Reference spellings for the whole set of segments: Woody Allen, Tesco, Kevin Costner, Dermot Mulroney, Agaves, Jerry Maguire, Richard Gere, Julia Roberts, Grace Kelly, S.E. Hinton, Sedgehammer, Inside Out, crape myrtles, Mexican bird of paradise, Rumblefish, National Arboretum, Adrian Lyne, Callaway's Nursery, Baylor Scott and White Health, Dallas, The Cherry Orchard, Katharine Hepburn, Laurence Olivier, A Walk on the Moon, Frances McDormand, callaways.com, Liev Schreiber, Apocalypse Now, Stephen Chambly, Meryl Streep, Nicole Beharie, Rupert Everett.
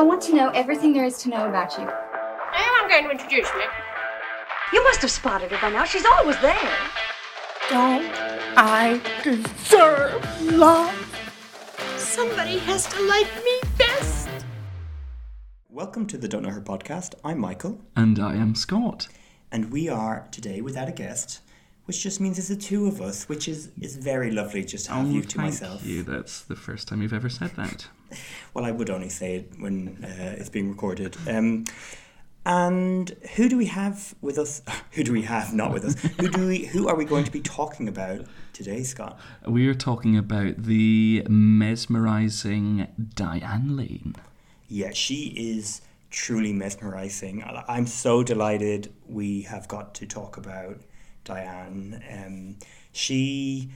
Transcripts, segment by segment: I want to know everything there is to know about you. I am going to introduce you. You must have spotted her by now. She's always there. Don't I deserve love? Somebody has to like me best. Welcome to the Don't Know Her podcast. I'm Michael. And I am Scott. And we are today without a guest, which just means it's the two of us, which is very lovely just to have you to myself. Thank you. That's the first time you've ever said that. Well, I would only say it when it's being recorded. And who do we have with us? Who do we have not with us? Who are we going to be talking about today, Scott? We are talking about the mesmerising Diane Lane. Yeah, she is truly mesmerising. I'm so delighted we have got to talk about Diane. She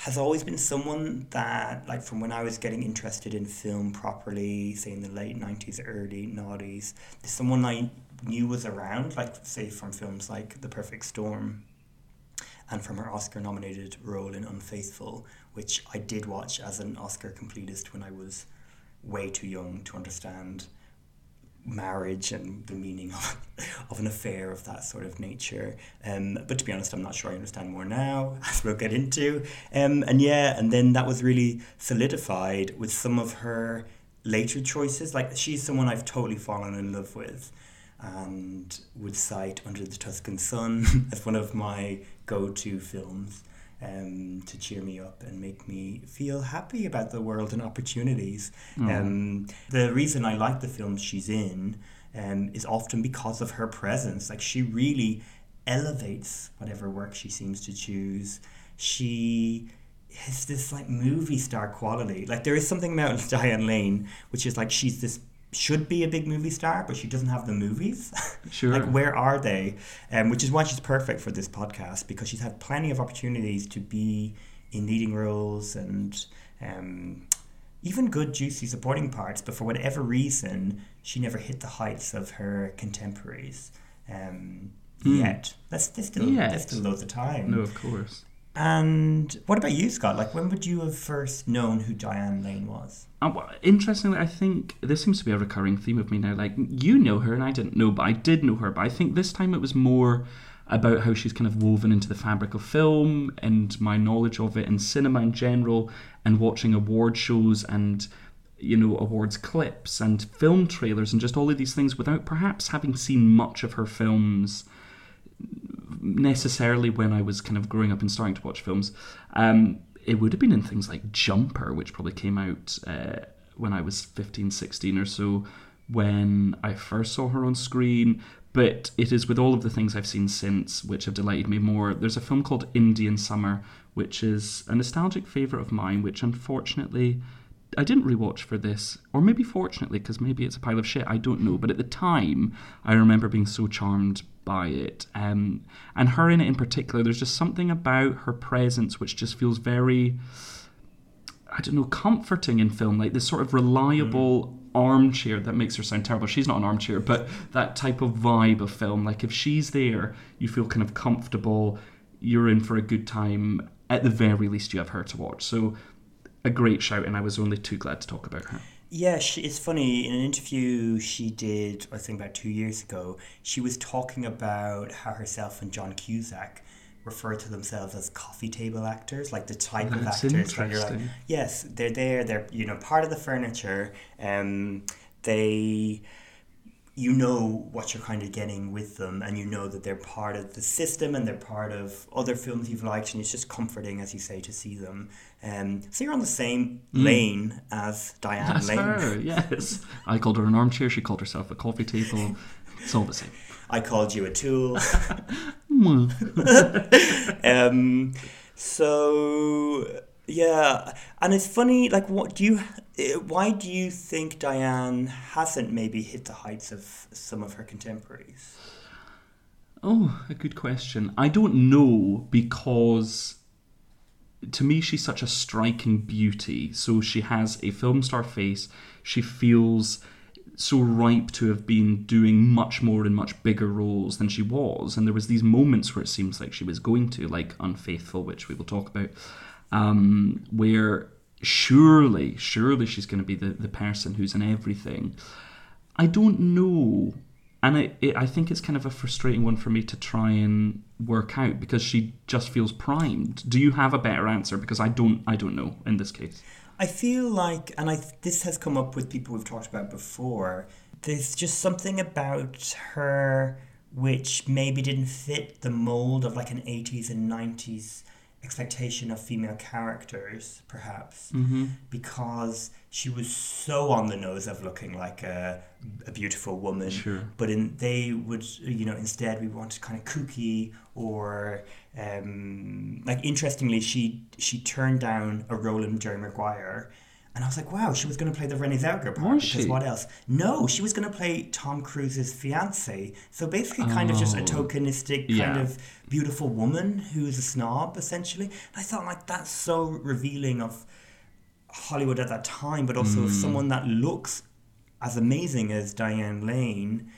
has always been someone that, like, from when I was getting interested in film properly, say in the late 90s, early 90s, someone I knew was around, like, say, from films like The Perfect Storm and from her Oscar-nominated role in Unfaithful, which I did watch as an Oscar completist when I was way too young to understand marriage and the meaning of an affair of that sort of nature. But to be honest, I'm not sure I understand more now, as we'll get into. And then that was really solidified with some of her later choices. Like, she's someone I've totally fallen in love with and would cite Under the Tuscan Sun as one of my go-to films to cheer me up and make me feel happy about the world and opportunities. The reason I like the films she's in is often because of her presence. Like, she really elevates whatever work she seems to choose. She has this, like, movie star quality. Like, there is something about Diane Lane which is like, she's this should be a big movie star, but she doesn't have the movies. Sure. Like, where are they? Which is why she's perfect for this podcast, because she's had plenty of opportunities to be in leading roles and even good, juicy supporting parts, but for whatever reason, she never hit the heights of her contemporaries yet. That's still loads of time. No, of course. And what about you, Scott? Like, when would you have first known who Diane Lane was? Well, interestingly, I think this seems to be a recurring theme of me now. Like, you know her, and I didn't know, but I did know her. But I think this time it was more about how she's kind of woven into the fabric of film and my knowledge of it and cinema in general and watching award shows and, you know, awards clips and film trailers and just all of these things without perhaps having seen much of her films necessarily when I was kind of growing up and starting to watch films. It would have been in things like Jumper, which probably came out when I was 15, 16 or so, when I first saw her on screen. But it is with all of the things I've seen since which have delighted me more. There's a film called Indian Summer, which is a nostalgic favourite of mine, which unfortunately I didn't rewatch for this, or maybe fortunately, because maybe it's a pile of shit, I don't know. But at the time, I remember being so charmed by it. And her in it in particular, there's just something about her presence which just feels very, I don't know, comforting in film. Like this sort of reliable armchair that makes her sound terrible. She's not an armchair, but that type of vibe of film. Like if she's there, you feel kind of comfortable, you're in for a good time. At the very least, you have her to watch. So a great shout, and I was only too glad to talk about her. Yeah, it's funny, in an interview she did, I think about 2 years ago, she was talking about how herself and John Cusack refer to themselves as coffee table actors, like the type of actors that you're like, yes, they're there, they're, you know, part of the furniture, they, you know what you're kind of getting with them, and you know that they're part of the system and they're part of other films you've liked, and it's just comforting, as you say, to see them. So you're on the same lane as Diane Lane. Her, yes. I called her an armchair, she called herself a coffee table. It's all the same. I called you a tool. So, yeah. And it's funny, like, why do you think Diane hasn't maybe hit the heights of some of her contemporaries? Oh, a good question. I don't know, because to me, she's such a striking beauty. So she has a film star face. She feels so ripe to have been doing much more and much bigger roles than she was. And there was these moments where it seems like she was going to, like Unfaithful, which we will talk about, where surely she's going to be the person who's in everything. I don't know. And I think it's kind of a frustrating one for me to try and work out, because she just feels primed. Do you have a better answer? Because I don't know in this case. I feel like, and this has come up with people we've talked about before, there's just something about her which maybe didn't fit the mold of like an 80s and 90s expectation of female characters, perhaps, because she was so on the nose of looking like a beautiful woman. Sure. But they would, instead we wanted kind of kooky or like. Interestingly, she turned down a role in Jerry Maguire, and I was like, wow, she was going to play the Renée Zellweger part. Was she? Because what else? No, she was going to play Tom Cruise's fiancée. So basically kind of just a tokenistic kind of beautiful woman who's a snob, essentially. And I thought, like, that's so revealing of Hollywood at that time, but also of someone that looks as amazing as Diane Lane.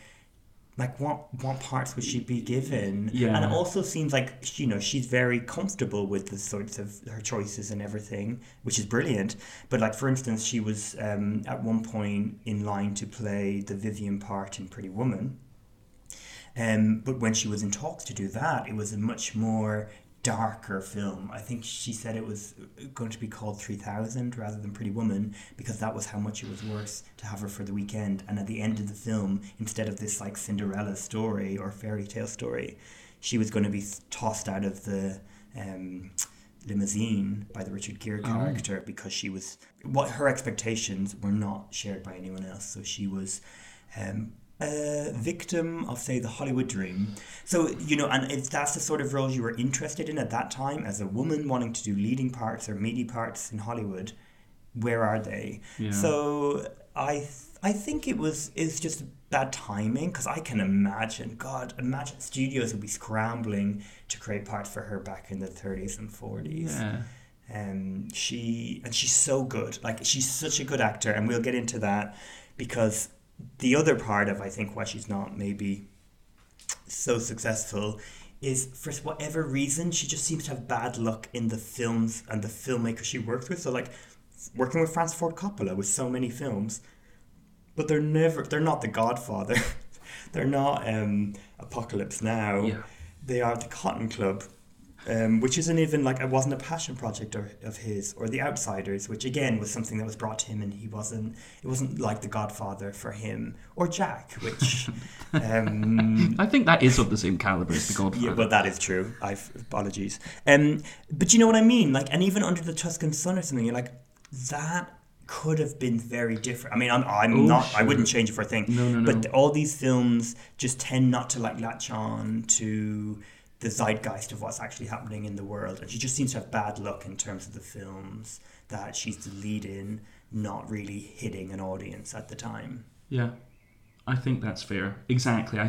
Like, what parts would she be given? Yeah. And it also seems like, she's very comfortable with the sorts of her choices and everything, which is brilliant. But, like, for instance, she was at one point in line to play the Vivian part in Pretty Woman. But when she was in talks to do that, it was a much more darker film. I think she said it was going to be called 3000 rather than Pretty Woman, because that was how much it was worth to have her for the weekend. And at the end of the film, instead of this like Cinderella story or fairy tale story, she was going to be tossed out of the limousine by the Richard Gere character, because she was her expectations were not shared by anyone else. So she was a victim of, say, the Hollywood dream. So, and if that's the sort of roles you were interested in at that time, as a woman wanting to do leading parts or meaty parts in Hollywood, where are they? Yeah. So I think it's just bad timing, because I can imagine, imagine studios would be scrambling to create parts for her back in the 30s and 40s. Yeah. She's so good. Like, she's such a good actor, and we'll get into that, because the other part of, I think, why she's not maybe so successful is, for whatever reason, she just seems to have bad luck in the films and the filmmakers she works with. So, like, working with Francis Ford Coppola with so many films, but they're not The Godfather. They're not Apocalypse Now. Yeah. They are The Cotton Club, which isn't even, like, it wasn't a passion project of his, or The Outsiders, which again was something that was brought to him, and it wasn't like The Godfather for him, or Jack, which I think that is of the same caliber as The Godfather. Yeah, but that is true. Apologies. But you know what I mean? Like, and even Under the Tuscan Sun or something, you're like, that could have been very different. I mean, I wouldn't change it for a thing. No. But all these films just tend not to, like, latch on to the zeitgeist of what's actually happening in the world. And she just seems to have bad luck in terms of the films that she's the lead in not really hitting an audience at the time. Yeah, I think that's fair. Exactly. I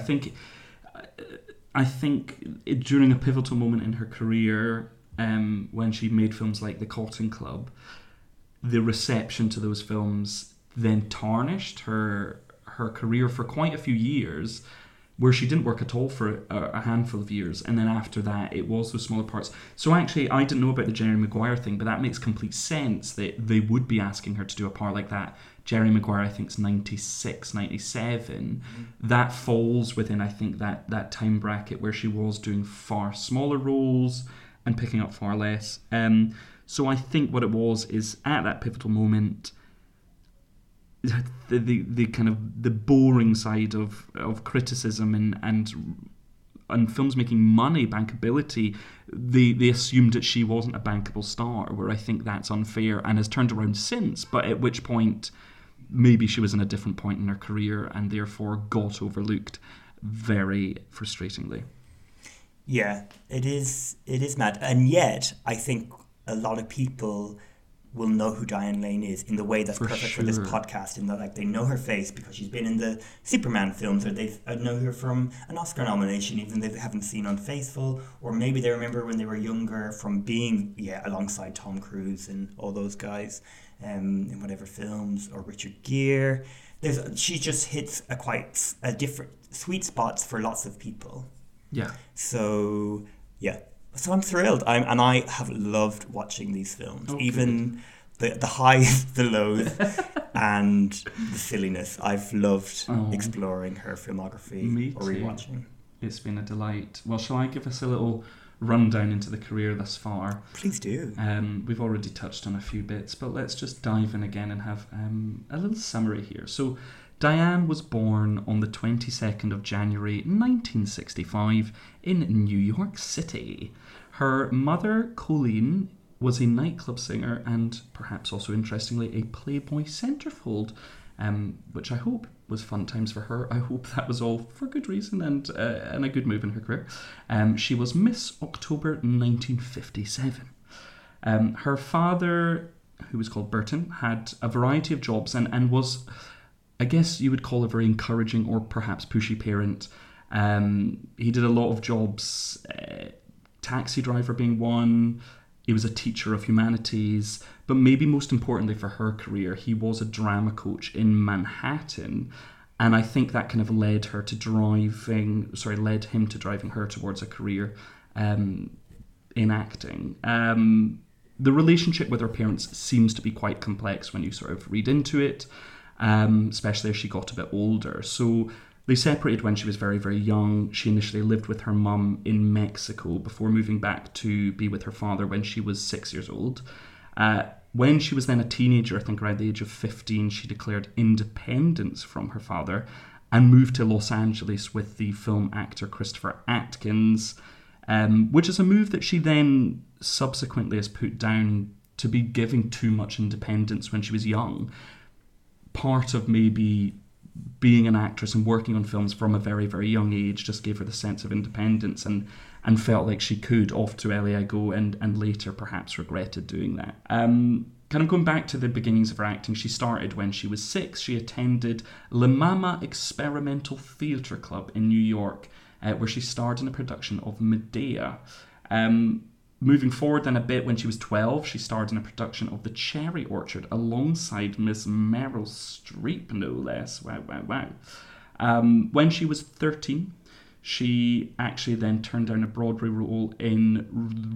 think during a pivotal moment in her career, when she made films like The Cotton Club, the reception to those films then tarnished her career for quite a few years, where she didn't work at all for a handful of years. And then after that, it was those smaller parts. So actually, I didn't know about the Jerry Maguire thing, but that makes complete sense that they would be asking her to do a part like that. Jerry Maguire, I think, is 96, 97. Mm-hmm. That falls within, I think, that time bracket where she was doing far smaller roles and picking up far less. So I think what it was is, at that pivotal moment, the kind of the boring side of criticism and films making money, bankability, they assumed that she wasn't a bankable star, where I think that's unfair, and has turned around since, but at which point maybe she was in a different point in her career and therefore got overlooked very frustratingly. Yeah, it is mad. And yet I think a lot of people will know who Diane Lane is in the way that's perfect for this podcast, in that, like, they know her face because she's been in the Superman films, or they know her from an Oscar nomination, even if they haven't seen Unfaithful, or maybe they remember when they were younger from being alongside Tom Cruise and all those guys in whatever films, or Richard Gere. She just hits a different sweet spots for lots of people. Yeah. So, yeah. So I'm thrilled, and I have loved watching these films. Even the highs, the lows, and the silliness. I've loved exploring her filmography. Me too. Or rewatching. It's been a delight. Well, shall I give us a little rundown into the career thus far? Please do. We've already touched on a few bits, but let's just dive in again and have a little summary here. So Diane was born on the 22nd of January 1965 in New York City. Her mother, Colleen, was a nightclub singer and, perhaps also interestingly, a Playboy centerfold, which I hope was fun times for her. I hope that was all for good reason and a good move in her career. She was Miss October 1957. Her father, who was called Burton, had a variety of jobs and was, I guess you would call, a very encouraging or perhaps pushy parent. He did a lot of jobs, taxi driver being one. He was a teacher of humanities, but maybe most importantly for her career, he was a drama coach in Manhattan, and I think that kind of led him to driving her towards a career in acting. The relationship with her parents seems to be quite complex when you sort of read into it, especially as she got a bit older. So they separated when she was very, very young. She initially lived with her mum in Mexico before moving back to be with her father when she was 6 years old. When she was then a teenager, I think around the age of 15, she declared independence from her father and moved to Los Angeles with the film actor Christopher Atkins, which is a move that she then subsequently has put down to be giving too much independence when she was young. Part of maybe being an actress and working on films from a very, very young age just gave her the sense of independence and felt like she could off to LA go and later perhaps regretted doing that. Kind of going back to the beginnings of her acting, she started when she was 6. She attended La Mama Experimental Theatre Club in New York, where she starred in a production of Medea. Moving forward then a bit, when she was 12, she starred in a production of The Cherry Orchard alongside Miss Meryl Streep, no less. Wow, wow, wow. When she was 13, she actually then turned down a Broadway role in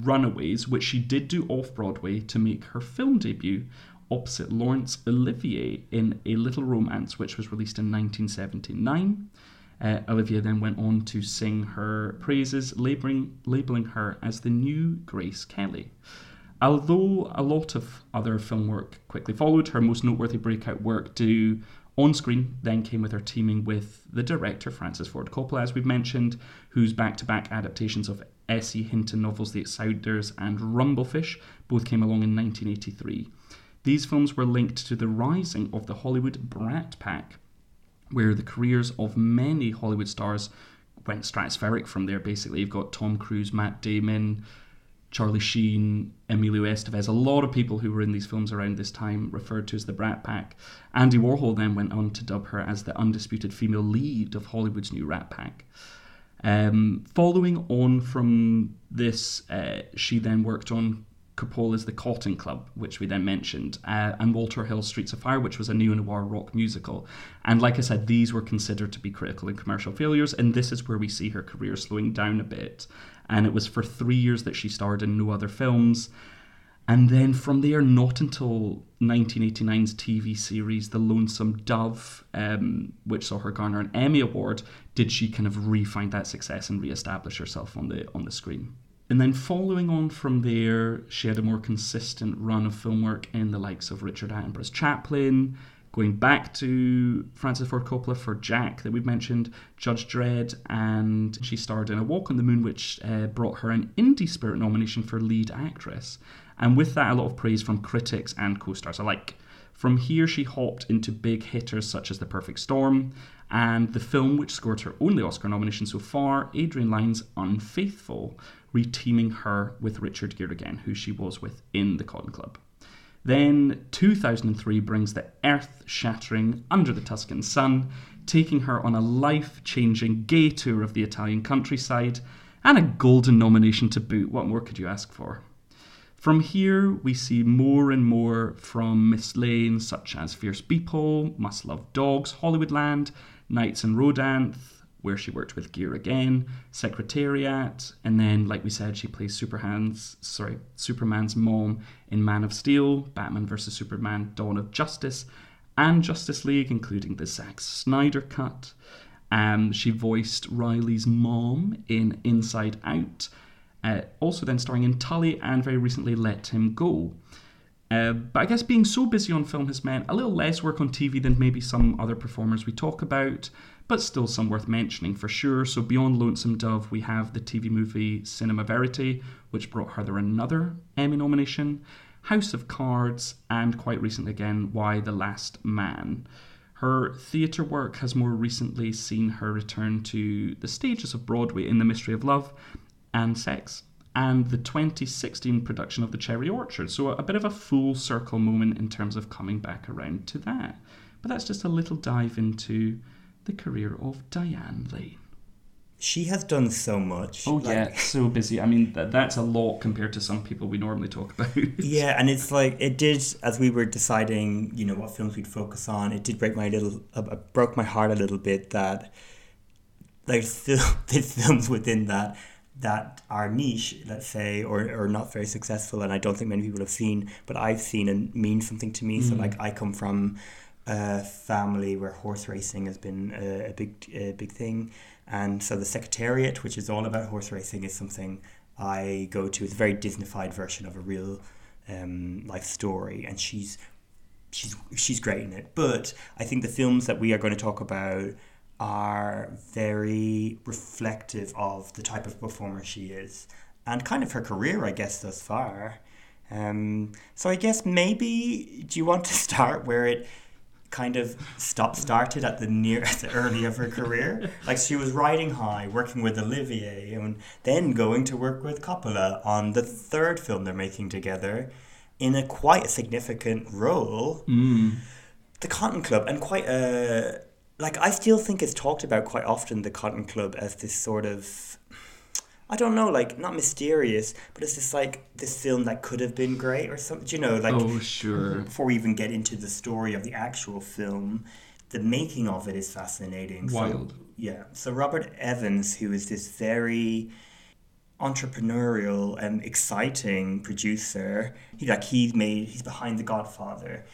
Runaways, which she did do off-Broadway to make her film debut opposite Laurence Olivier in A Little Romance, which was released in 1979. Olivia then went on to sing her praises, labelling her as the new Grace Kelly. Although a lot of other film work quickly followed, her most noteworthy breakout work due on screen then came with her teaming with the director Francis Ford Coppola, as we've mentioned, whose back-to-back adaptations of S.E. Hinton novels The Outsiders and Rumblefish both came along in 1983. These films were linked to the rising of the Hollywood Brat Pack, where the careers of many Hollywood stars went stratospheric from there, basically. You've got Tom Cruise, Matt Damon, Charlie Sheen, Emilio Estevez, a lot of people who were in these films around this time referred to as the Brat Pack. Andy Warhol then went on to dub her as the undisputed female lead of Hollywood's new Rat Pack. Following on from this, she then worked on Coppola's The Cotton Club, which we then mentioned, and Walter Hill's Streets of Fire, which was a neo-noir rock musical. And like I said, these were considered to be critical and commercial failures, and this is where we see her career slowing down a bit. And it was for 3 years that she starred in no other films. And then from there, not until 1989's TV series The Lonesome Dove, which saw her garner an Emmy Award, did she kind of re-find that success and re-establish herself on the screen. And then following on from there, she had a more consistent run of film work in the likes of Richard Attenborough's Chaplin, going back to Francis Ford Coppola for Jack that we've mentioned, Judge Dredd, and she starred in A Walk on the Moon, which brought her an Indie Spirit nomination for lead actress. And with that, a lot of praise from critics and co-stars alike. From here, she hopped into big hitters such as The Perfect Storm and the film which scored her only Oscar nomination so far, Adrian Lyne's Unfaithful, re-teaming her with Richard Gere again, who she was with in The Cotton Club. Then 2003 brings the earth-shattering Under the Tuscan Sun, taking her on a life-changing gay tour of the Italian countryside and a golden nomination to boot. What more could you ask for? From here, we see more and more from Miss Lane, such as Fierce Beeple, Must Love Dogs, Hollywoodland, Knights and Rodanthe, where she worked with Gere again, Secretariat, and then, like we said, she plays Superman's mom in Man of Steel, Batman vs. Superman, Dawn of Justice, and Justice League, including the Zack Snyder cut. She voiced Riley's mom in Inside Out, also then starring in Tully, and very recently Let Him Go. But I guess being so busy on film has meant a little less work on TV than maybe some other performers we talk about, but still some worth mentioning for sure. So beyond Lonesome Dove, we have the TV movie Cinema Verite, which brought her another Emmy nomination, House of Cards, and quite recently again, Why the Last Man. Her theatre work has more recently seen her return to the stages of Broadway in The Mystery of Love and Sex, and the 2016 production of The Cherry Orchard. So a bit of a full circle moment in terms of coming back around to that. But that's just a little dive into the career of Diane Lane. She has done so much. Oh, yeah, so busy. I mean, that's a lot compared to some people we normally talk about. Yeah, and it's like, it did, as we were deciding, you know, what films we'd focus on, it did break broke my heart a little bit that there's still films within that are niche, let's say, or not very successful, and I don't think many people have seen, but I've seen and means something to me. Mm. So, like, I come from a family where horse racing has been a big thing, and so the Secretariat, which is all about horse racing, is something I go to. It's a very Disneyfied version of a real life story, and she's great in it. But I think the films that we are going to talk about are very reflective of the type of performer she is and kind of her career, I guess, thus far. So I guess maybe, do you want to start where it kind of started at the early of her career? Like, she was riding high, working with Olivier, and then going to work with Coppola on the third film they're making together in a quite significant role, The Cotton Club, and quite a... Like, I still think it's talked about quite often, The Cotton Club, as this sort of, I don't know, like, not mysterious, but it's just like this film that could have been great or something, you know, like... Oh, sure. Before we even get into the story of the actual film, the making of it is fascinating. Wild. So, yeah. So Robert Evans, who is this very entrepreneurial and exciting producer, he's behind The Godfather.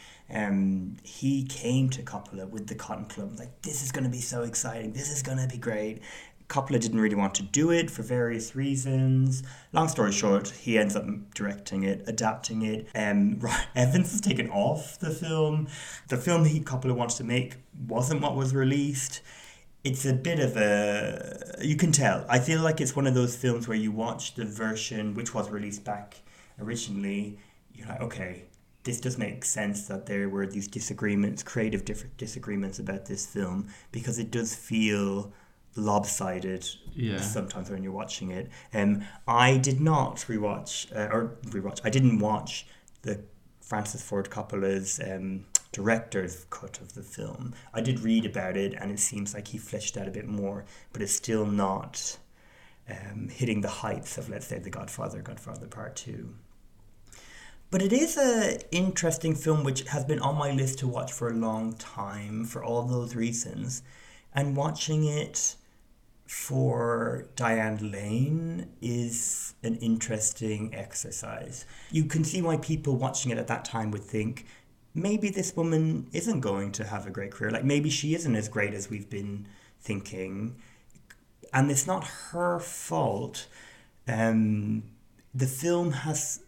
He came to Coppola with The Cotton Club, like, this is going to be so exciting, this is going to be great. Coppola didn't really want to do it for various reasons. Long story short, he ends up directing it, adapting it. Evans has taken off the film. The film Coppola wanted to make wasn't what was released. It's a bit of a... You can tell. I feel like it's one of those films where you watch the version which was released back originally, you're like, okay... This does make sense that there were these disagreements, creative disagreements about this film, because it does feel lopsided sometimes when you're watching it. I did not I didn't watch the Francis Ford Coppola's director's cut of the film. I did read about it, and it seems like he fleshed out a bit more, but it's still not hitting the heights of, let's say, The Godfather, Godfather Part 2. But it is an interesting film which has been on my list to watch for a long time for all those reasons. And watching it for Diane Lane is an interesting exercise. You can see why people watching it at that time would think, maybe this woman isn't going to have a great career. Like, maybe she isn't as great as we've been thinking. And it's not her fault. The film has...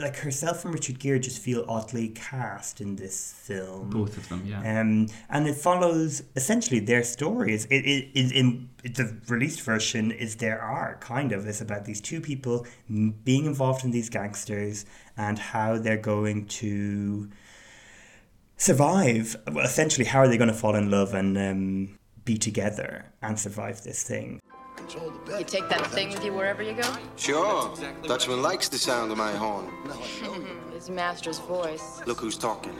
like, herself and Richard Gere just feel oddly cast in this film. Both of them, yeah. And it follows essentially their stories. The released version is their arc, kind of. It's about these two people being involved in these gangsters and how they're going to survive. Well, essentially, how are they going to fall in love and be together and survive this thing? You take that thing with you wherever you go? Sure. Dutchman likes the sound of my horn. His master's voice. Look who's talking.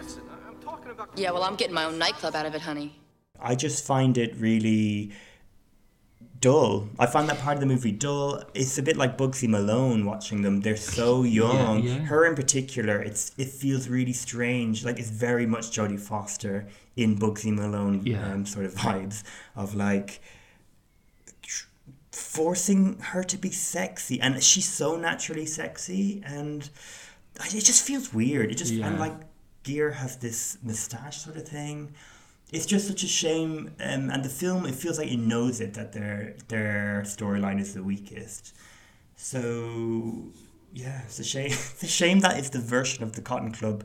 Yeah, well, I'm getting my own nightclub out of it, honey. I just find it really dull. I find that part of the movie dull. It's a bit like Bugsy Malone watching them. They're so young. Yeah. Her in particular, it feels really strange. Like, it's very much Jodie Foster in Bugsy Malone sort of vibes of, like... forcing her to be sexy, and she's so naturally sexy, and it just feels weird. It just and like Gere has this mustache sort of thing. It's just such a shame, and the film, it feels like it knows it, that their storyline is the weakest. So yeah, it's a shame. It's a shame that it's the version of The Cotton Club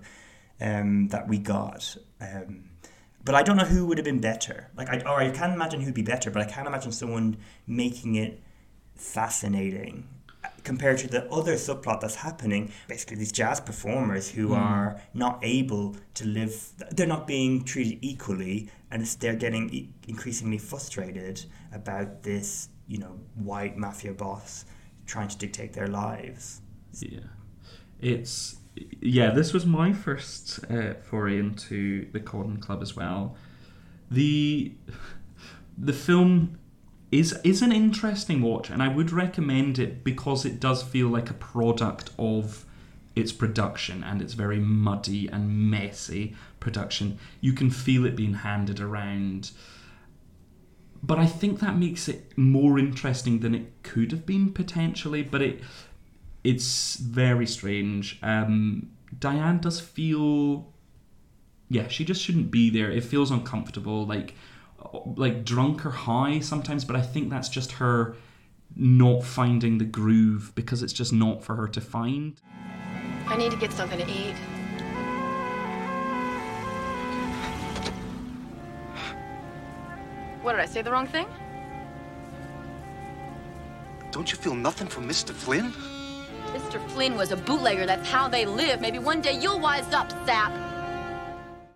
that we got. But I don't know who would have been better. Like, I can't imagine who'd be better, but I can't imagine someone making it fascinating compared to the other subplot that's happening. Basically, these jazz performers who are not able to live, they're not being treated equally, and they're getting increasingly frustrated about this, you know, white mafia boss trying to dictate their lives. Yeah. This was my first foray into The Cotton Club as well. The film is an interesting watch, and I would recommend it because it does feel like a product of its production and its very muddy and messy production. You can feel it being handed around. But I think that makes it more interesting than it could have been potentially, but it's very strange. Diane does feel... yeah, she just shouldn't be there. It feels uncomfortable, like drunk or high sometimes, but I think that's just her not finding the groove because it's just not for her to find. I need to get something to eat. What, did I say the wrong thing? Don't you feel nothing for Mr. Flynn? Mr. Flynn was a bootlegger. That's how they live. Maybe one day you'll wise up, sap.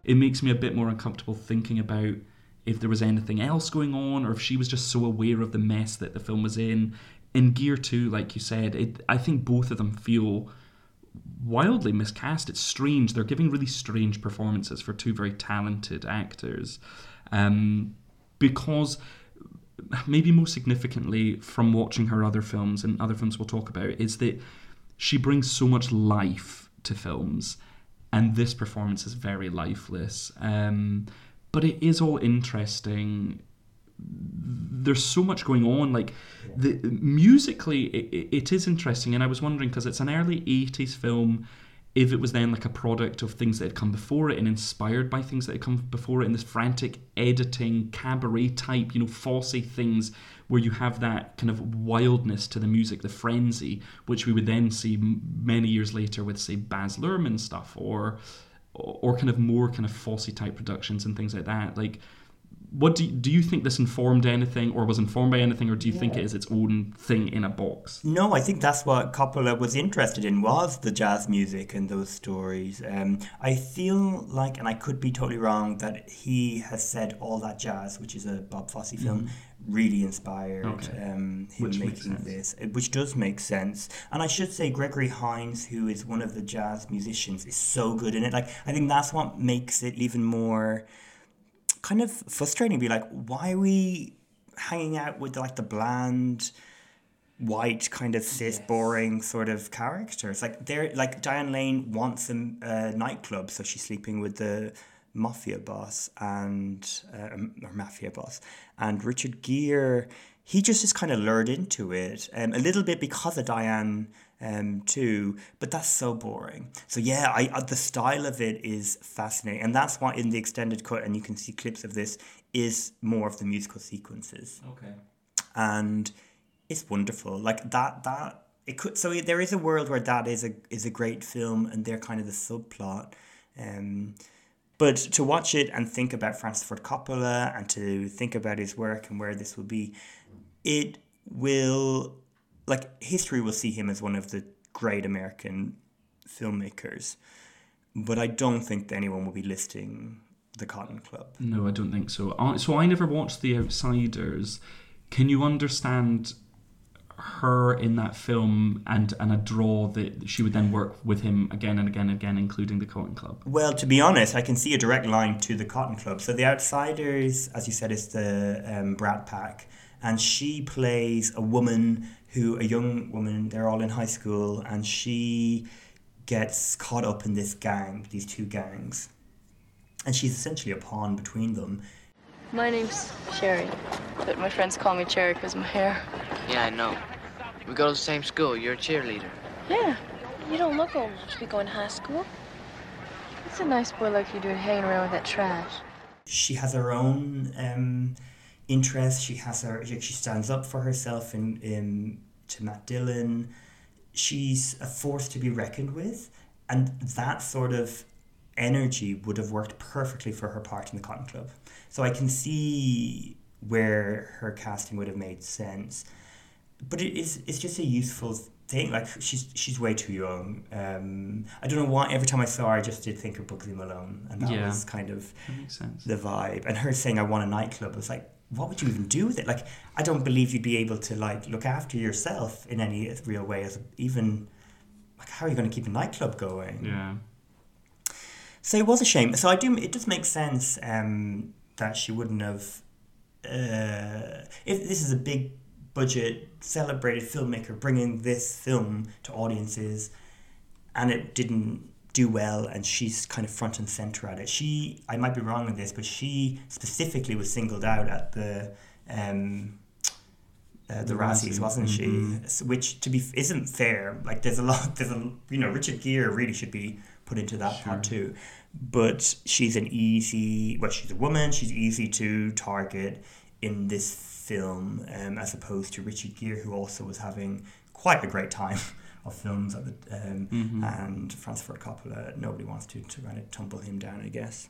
It makes me a bit more uncomfortable thinking about if there was anything else going on or if she was just so aware of the mess that the film was in. In Gere 2, like you said, I think both of them feel wildly miscast. It's strange. They're giving really strange performances for two very talented actors. Because... maybe most significantly from watching her other films, and other films we'll talk about, is that she brings so much life to films, and this performance is very lifeless. But it is all interesting. There's so much going on. Like, musically, it is interesting, and I was wondering, because it's an early 80s film, if it was then like a product of things that had come before it and inspired by things that had come before it, and this frantic editing, cabaret type, you know, Fosse things where you have that kind of wildness to the music, the frenzy, which we would then see many years later with, say, Baz Luhrmann stuff or kind of more kind of Fosse type productions and things like that. Like, what do you think this informed anything, or was informed by anything, or do you think it is its own thing in a box? No, I think that's what Coppola was interested in, was the jazz music and those stories. I feel like, and I could be totally wrong, that he has said All That Jazz, which is a Bob Fosse film, really inspired him making this, which does make sense. And I should say Gregory Hines, who is one of the jazz musicians, is so good in it. Like, I think that's what makes it even more... kind of frustrating to be like, why are we hanging out with like the bland, white kind of cis, boring sort of character? It's like they're like Diane Lane wants a nightclub, so she's sleeping with the mafia boss and Richard Gere. He just is kind of lured into it, a little bit because of Diane too, but that's so boring. So yeah, the style of it is fascinating, and that's why in the extended cut, and you can see clips of this, is more of the musical sequences. Okay. And it's wonderful. Like that it could. So there is a world where that is a great film, and they're kind of the subplot. But to watch it and think about Francis Ford Coppola and to think about his work and where this will be, it will, like, history will see him as one of the great American filmmakers. But I don't think that anyone will be listing The Cotton Club. No, I don't think so. So I never watched The Outsiders. Can you understand her in that film and a draw that she would then work with him again and again and again, including The Cotton Club? Well, to be honest, I can see a direct line to The Cotton Club. So The Outsiders, as you said, is the Brat Pack, and she plays a young woman, they're all in high school, and she gets caught up in this gang, these two gangs, and she's essentially a pawn between them. My name's Cherry, but my friends call me Cherry because of my hair. Yeah, I know. We go to the same school. You're a cheerleader. Yeah. You don't look old enough to be going to high school. What's a nice boy like you doing hanging around with that trash? She has her own interests. She stands up for herself to Matt Dillon. She's a force to be reckoned with, and that sort of energy would have worked perfectly for her part in The Cotton Club. So I can see where her casting would have made sense, but it's just a useful thing. Like she's way too young. I don't know why. Every time I saw her, I just did think of Bugsy Malone, and that was kind of the vibe. And her saying, "I want a nightclub," was like, what would you even do with it? Like, I don't believe you'd be able to look after yourself in any real way. How are you going to keep a nightclub going? Yeah. So it was a shame. So it does make sense that she wouldn't have. If this is a big budget, celebrated filmmaker bringing this film to audiences, and it didn't do well, and she's kind of front and center at it. I might be wrong on this, but she specifically was singled out at the Razzies, wasn't mm-hmm. she? Which isn't fair. Like Richard Gere really should be put into that part too. But she's she's a woman. She's easy to target in this film, as opposed to Richard Gere, who also was having quite a great time of films at the and Francis Ford Coppola. Nobody wants to kind of tumble him down, I guess.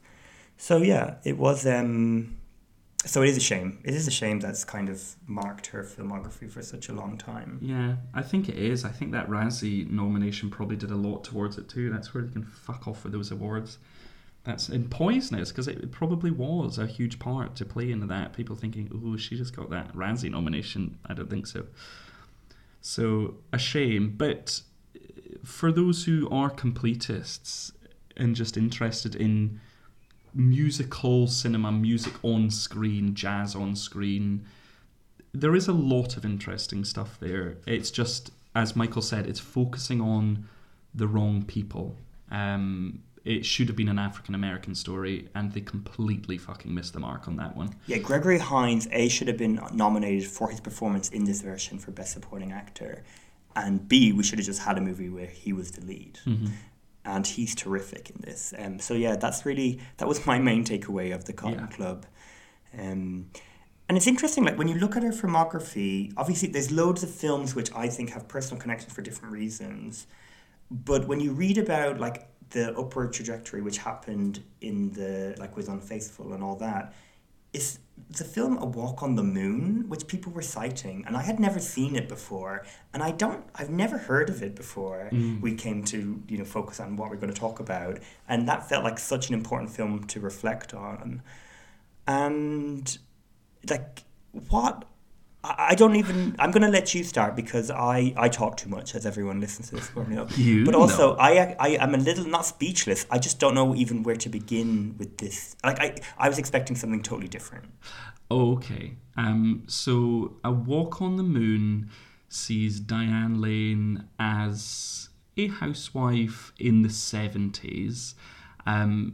So yeah, it was. So it is a shame. It is a shame that's kind of marked her filmography for such a long time. Yeah, I think it is. I think that Razzie nomination probably did a lot towards it too. That's where they can fuck off with those awards. That's poisonous, because it probably was a huge part to play into that. People thinking, "Oh, she just got that Razzie nomination." I don't think so. So, a shame. But for those who are completists and just interested in musical cinema, music on screen, jazz on screen, there is a lot of interesting stuff there. It's just, as Michael said, it's focusing on the wrong people. It should have been an African-American story, and they completely fucking missed the mark on that one. Yeah, Gregory Hines, should have been nominated for his performance in this version for Best Supporting Actor, and B, we should have just had a movie where he was the lead. Mm-hmm. And he's terrific in this. So yeah, that was my main takeaway of The Cotton Club. And it's interesting, when you look at her filmography, obviously there's loads of films which I think have personal connections for different reasons, but when you read about, the upward trajectory which happened in the with Unfaithful and all that, is the film A Walk on the Moon, which people were citing, and I had never seen it before, and I've never heard of it before. We came to focus on what we're going to talk about, and that felt like such an important film to reflect on. And I don't even... I'm going to let you start, because I talk too much, as everyone listens to this probably knows. But also, I am a little... Not speechless. I just don't know even where to begin with this. I was expecting something totally different. Okay. So, A Walk on the Moon sees Diane Lane as a housewife in the 70s.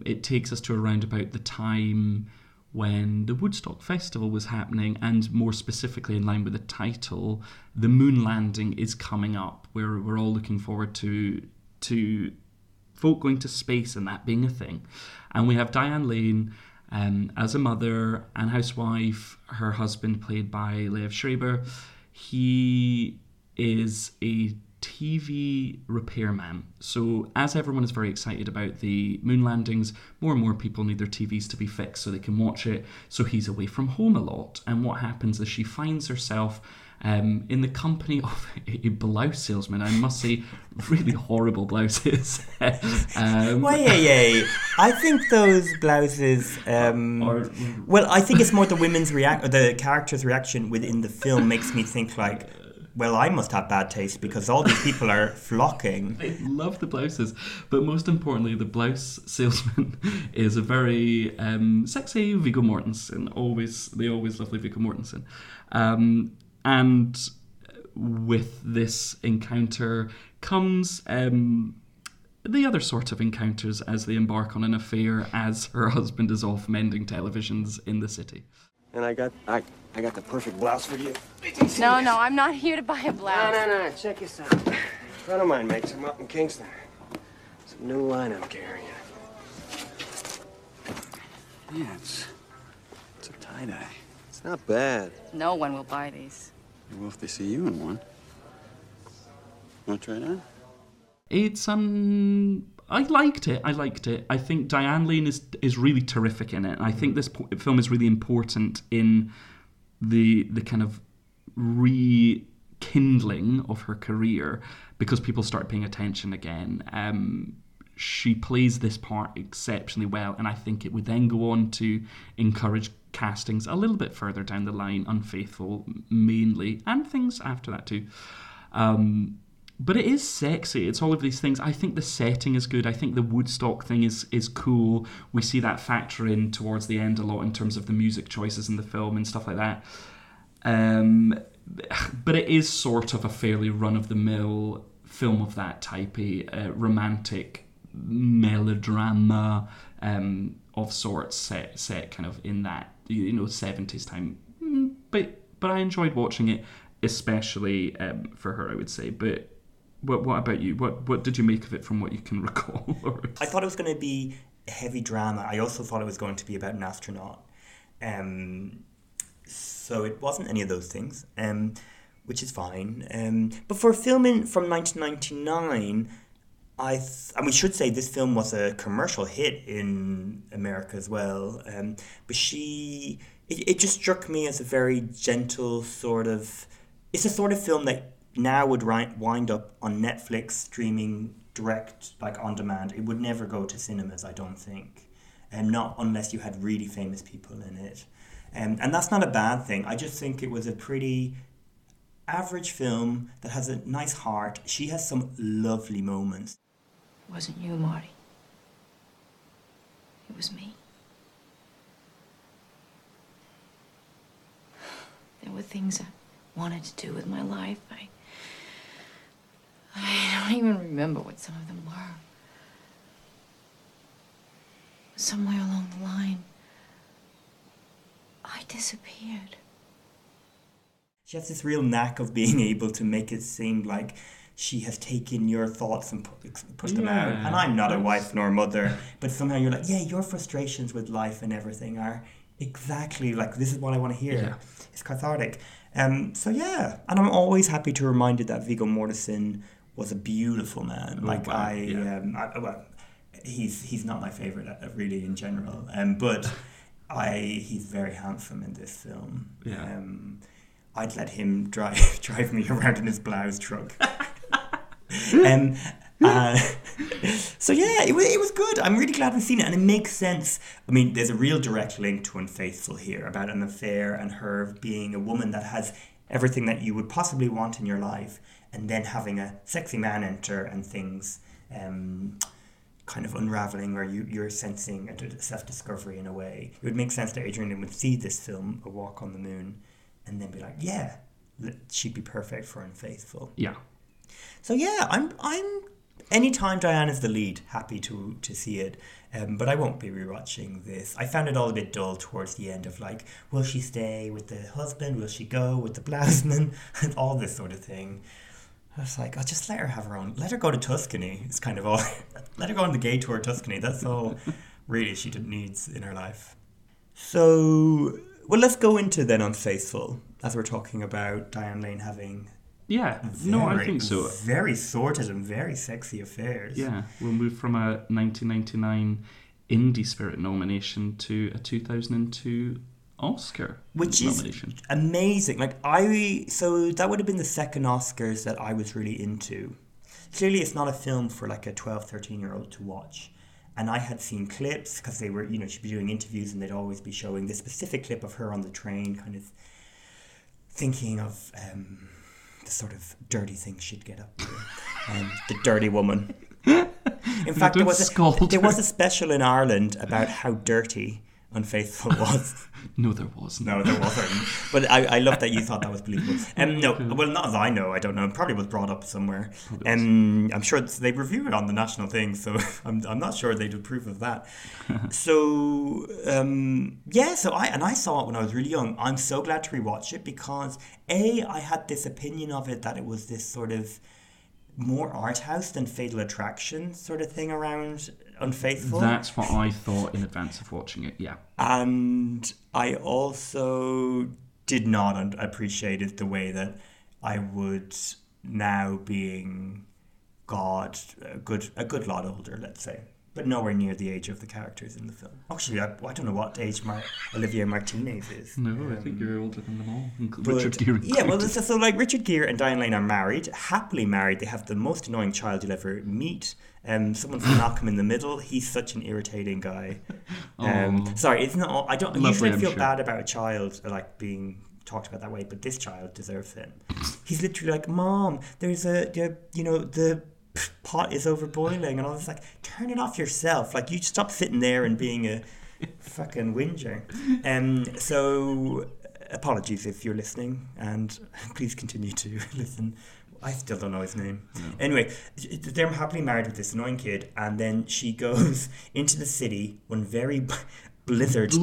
It takes us to around about the time when the Woodstock Festival was happening, and more specifically, in line with the title, the moon landing is coming up, where we're all looking forward to folk going to space and that being a thing. And we have Diane Lane as a mother and housewife, her husband played by Liev Schreiber. He is a TV repairman. So as everyone is very excited about the moon landings, more and more people need their TVs to be fixed so they can watch it. So he's away from home a lot. And what happens is she finds herself in the company of a blouse salesman. I must say, really horrible blouses. I think those blouses... I think it's more the women's the character's reaction within the film makes me think well, I must have bad taste, because all these people are flocking. They love the blouses. But most importantly, the blouse salesman is a very sexy Viggo Mortensen. They always love Viggo Mortensen. And with this encounter comes the other sort of encounters as they embark on an affair, as her husband is off mending televisions in the city. And I got the perfect blouse for you. No, no, I'm not here to buy a blouse. No, no, no, check this out. A friend of mine makes them up in Kingston. It's a new line I'm carrying. Yeah, it's a tie-dye. It's not bad. No one will buy these. Well, if they see you in one. Want to try it on? It's, I liked it. I liked it. I think Diane Lane is really terrific in it. I think this film is really important in the kind of rekindling of her career because people start paying attention again. She plays this part exceptionally well, and I think it would then go on to encourage castings a little bit further down the line, Unfaithful mainly, and things after that too. But it is sexy. It's all of these things. I think the setting is good. I think the Woodstock thing is cool. We see that factor in towards the end a lot in terms of the music choices in the film and stuff like that. But it is sort of a fairly run-of-the-mill film of that type-y, romantic melodrama of sorts set kind of in that, you know, 70s time. But I enjoyed watching it, especially for her, I would say. But what about you? What did you make of it from what you can recall? I thought it was going to be a heavy drama. I also thought it was going to be about an astronaut. So it wasn't any of those things, which is fine. But for a film from 1999, and we should say this film was a commercial hit in America as well. But it just struck me as a very gentle sort of... It's a sort of film that now would wind up on Netflix, streaming direct, like on demand. It would never go to cinemas, I don't think. Not unless you had really famous people in it. And that's not a bad thing. I just think it was a pretty average film that has a nice heart. She has some lovely moments. It wasn't you, Marty. It was me. There were things I wanted to do with my life. I don't even remember what some of them were. Somewhere along the line, I disappeared. She has this real knack of being able to make it seem like she has taken your thoughts and pushed them out. And I'm not a wife nor a mother, but somehow you're like, yeah, your frustrations with life and everything are exactly like, this is what I want to hear. Yeah. It's cathartic. So yeah, and I'm always happy to remind you that Viggo Mortensen was a beautiful man. He's not my favorite really in general, but he's very handsome in this film. Yeah. I'd let him drive me around in his blouse truck. So yeah, it was good. I'm really glad we've seen it, and it makes sense. I mean, there's a real direct link to Unfaithful here about an affair and her being a woman that has everything that you would possibly want in your life, and then having a sexy man enter and things kind of unraveling, where you're sensing a self-discovery in a way. It would make sense that Adrian Lynn would see this film, A Walk on the Moon, and then be like, yeah, she'd be perfect for Unfaithful. Yeah. So yeah, I'm anytime Diane is the lead, happy to see it. But I won't be rewatching this. I found it all a bit dull towards the end of, like, will she stay with the husband? Will she go with the blouseman? And all this sort of thing. I was like, I'll just let her have her own. Let her go to Tuscany. It's kind of all. Let her go on the gay tour of Tuscany. That's all really she needs in her life. So, well, let's go into then Unfaithful, as we're talking about Diane Lane having... Yeah, very, no, I think so. Very sorted and very sexy affairs. Yeah, we'll move from a 1999 Indie Spirit nomination to a 2002 Oscar nomination. Which is amazing. So that would have been the second Oscars that I was really into. Clearly, it's not a film for like a 12, 13-year-old to watch. And I had seen clips because they were, you know, she'd be doing interviews and they'd always be showing this specific clip of her on the train, kind of thinking of... the sort of dirty thing she'd get up to. The dirty woman. In fact, there was a special in Ireland about how dirty Unfaithful was. No, there wasn't. No, there wasn't. But I love that you thought that was believable. No, well, not as I know. I don't know. It probably was brought up somewhere. I'm sure they review it on the national thing, so I'm not sure they'd approve of that. So I saw it when I was really young. I'm so glad to rewatch it because I had this opinion of it that it was this sort of more art house than Fatal Attraction sort of thing around Unfaithful. That's what I thought in advance of watching it, yeah. And I also did not appreciate it the way that I would now, being a good lot older, let's say, but nowhere near the age of the characters in the film. Actually, I don't know what age Olivier Martinez is. No, I think you're older than them all. Richard Gere included. Yeah, well, Richard Gere and Diane Lane are married, happily married. They have the most annoying child you'll ever meet. Someone from Malcolm in the Middle. He's such an irritating guy. Sorry, it's not. I don't usually feel bad about a child like being talked about that way, but this child deserves it. He's literally like, "Mom, there's the pot is over boiling," and I was like, "Turn it off yourself! Like, you stop sitting there and being a fucking whinger." So, apologies if you're listening, and please continue to listen. I still don't know his name. No. Anyway, they're happily married with this annoying kid, and then she goes into the city one very blizzard day.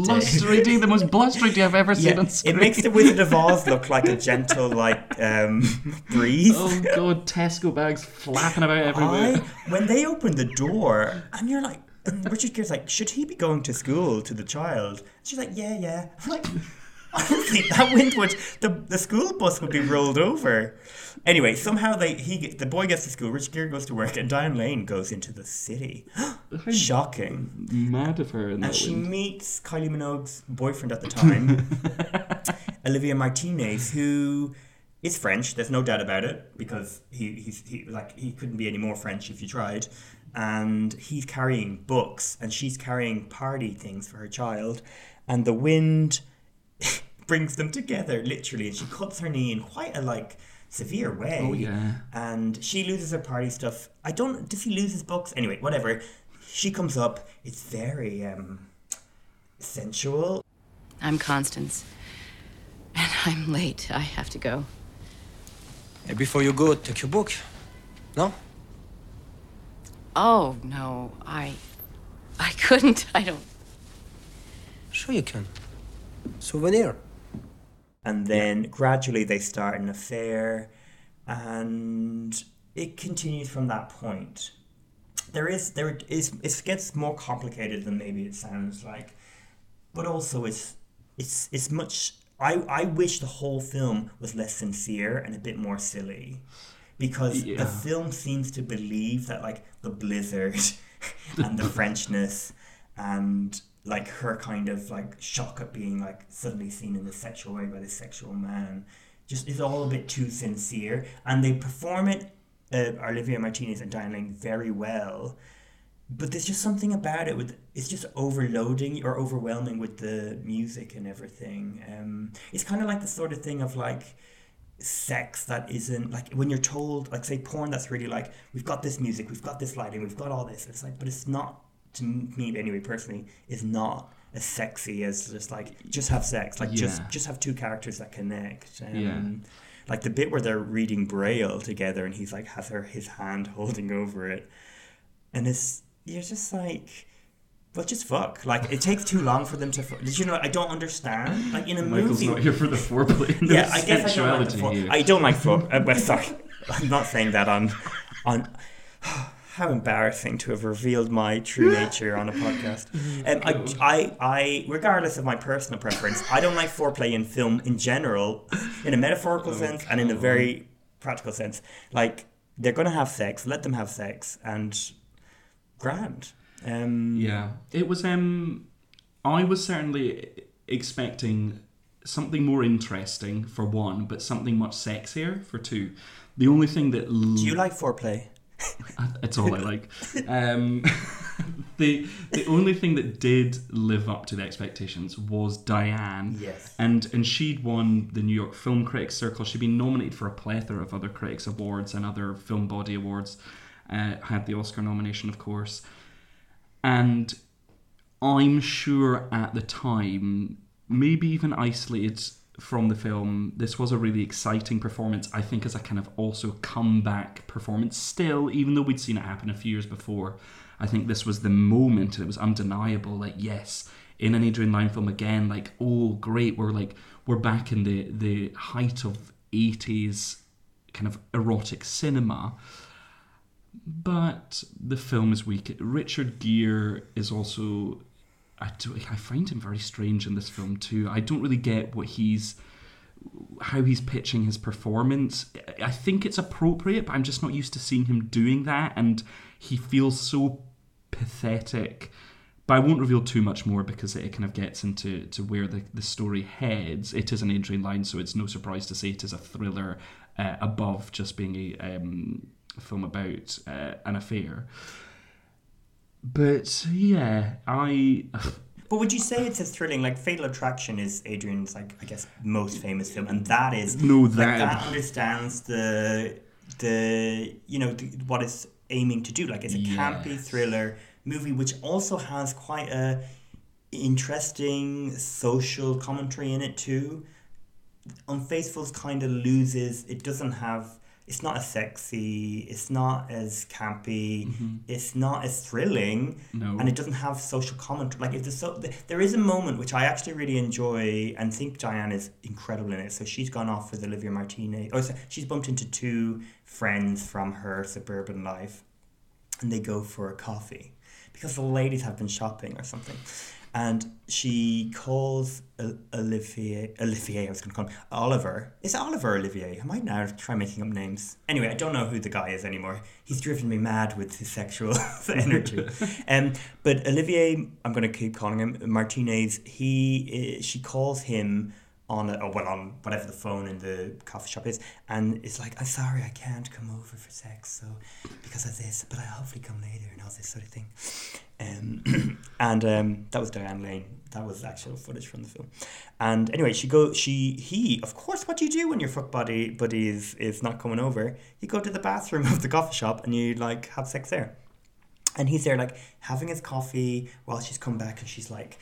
The most blustery day I've ever seen on screen. It makes the Wizard of Oz look like a gentle, breeze. Oh, God, Tesco bags flapping about everywhere. When they open the door, and you're like, and Richard Gere's like, should he be going to school to the child? And she's like, yeah. I'm like... Honestly, that wind would... The school bus would be rolled over. Anyway, somehow the boy gets to school, Richard Gere goes to work, and Diane Lane goes into the city. Shocking. Mad of her in that wind. And she meets Kylie Minogue's boyfriend at the time, Olivier Martinez, who is French. There's no doubt about it, because he couldn't be any more French if you tried. And he's carrying books, and she's carrying party things for her child. And the wind... brings them together, literally, and she cuts her knee in quite a severe way. Oh yeah. And she loses her party stuff. Does he lose his books? Anyway, whatever. She comes up. It's very sensual. I'm Constance, and I'm late. I have to go. Hey, before you go, take your book. No? Oh no, I couldn't. I don't. Sure you can. Souvenir. And then gradually they start an affair, and it continues from that point. It gets more complicated than maybe it sounds like, but also it's much. I wish the whole film was less sincere and a bit more silly, because the film seems to believe that the blizzard and the Frenchness and. Her kind of shock at being suddenly seen in this sexual way by this sexual man just is all a bit too sincere, and they perform it, Olivier Martinez and Diane Lane, very well, but there's just something about it it's just overloading or overwhelming with the music and everything. It's kind of the sort of thing of sex that isn't when you're told say porn that's really we've got this music, we've got this lighting, we've got all this, it's but it's not. To me, anyway, personally, is not as sexy as just have sex. Just have two characters that connect. The bit where they're reading Braille together, and he's has his hand holding over it, and you're just but just fuck. It takes too long for them to fuck. Did you know? I don't understand. In a Michael's movie, not here for the foreplay. Yeah, I guess I don't like the foreplay. I don't like fuck. Sorry, I'm not saying that on. How embarrassing to have revealed my true nature on a podcast. I, regardless of my personal preference, I don't like foreplay in film in general, in a metaphorical sense and in a very practical sense. They're going to have sex, let them have sex, and grand. It was, I was certainly expecting something more interesting for one, but something much sexier for two. The only thing that... Do you like foreplay? It's all I like. The only thing that did live up to the expectations was Diane. Yes. And she'd won the New York Film Critics Circle. She'd been nominated for a plethora of other critics awards and other film body awards. Had the Oscar nomination, of course. And I'm sure at the time, maybe even isolated from the film, this was a really exciting performance, I think, as a kind of also comeback performance still, even though we'd seen it happen a few years before. I think this was the moment, and it was undeniable, like, yes, in an Adrian Lyne film again, like, oh, great, we're back in the height of 80s kind of erotic cinema. But the film is weak. Richard Gere is also... I find him very strange in this film too. I don't really get how he's pitching his performance. I think it's appropriate, but I'm just not used to seeing him doing that, and he feels so pathetic. But I won't reveal too much more because it kind of gets into where the story heads. It is an Adrian Lyne, so it's no surprise to say it is a thriller above just being a film about an affair. But yeah, But would you say it's a thrilling? Like Fatal Attraction is Adrian's, like, I guess, most famous film, and that is that understands the what it's aiming to do. Like, it's a campy thriller movie which also has quite a interesting social commentary in it too. Unfaithful kind of loses. It doesn't have. It's not as sexy, it's not as campy, mm-hmm. it's not as thrilling, and it doesn't have social commentary. Like, there is a moment which I actually really enjoy and think Diane is incredible in it. So she's gone off with Olivia Martinez, she's bumped into two friends from her suburban life, and they go for a coffee because the ladies have been shopping or something. And she calls Olivier, I was going to call him Oliver. Is it Oliver or Olivier? I might now try making up names. Anyway, I don't know who the guy is anymore. He's driven me mad with his sexual energy. But Olivier, I'm going to keep calling him Martinez. She calls him on whatever the phone in the coffee shop is, and it's like, I'm sorry, I can't come over for sex, so because of this, but I'll hopefully come later and all this sort of thing. That was Diane Lane. That was actual footage from the film. And anyway, of course, what do you do when your fuck buddy is not coming over? You go to the bathroom of the coffee shop and you like have sex there. And he's there like having his coffee while she's come back and she's like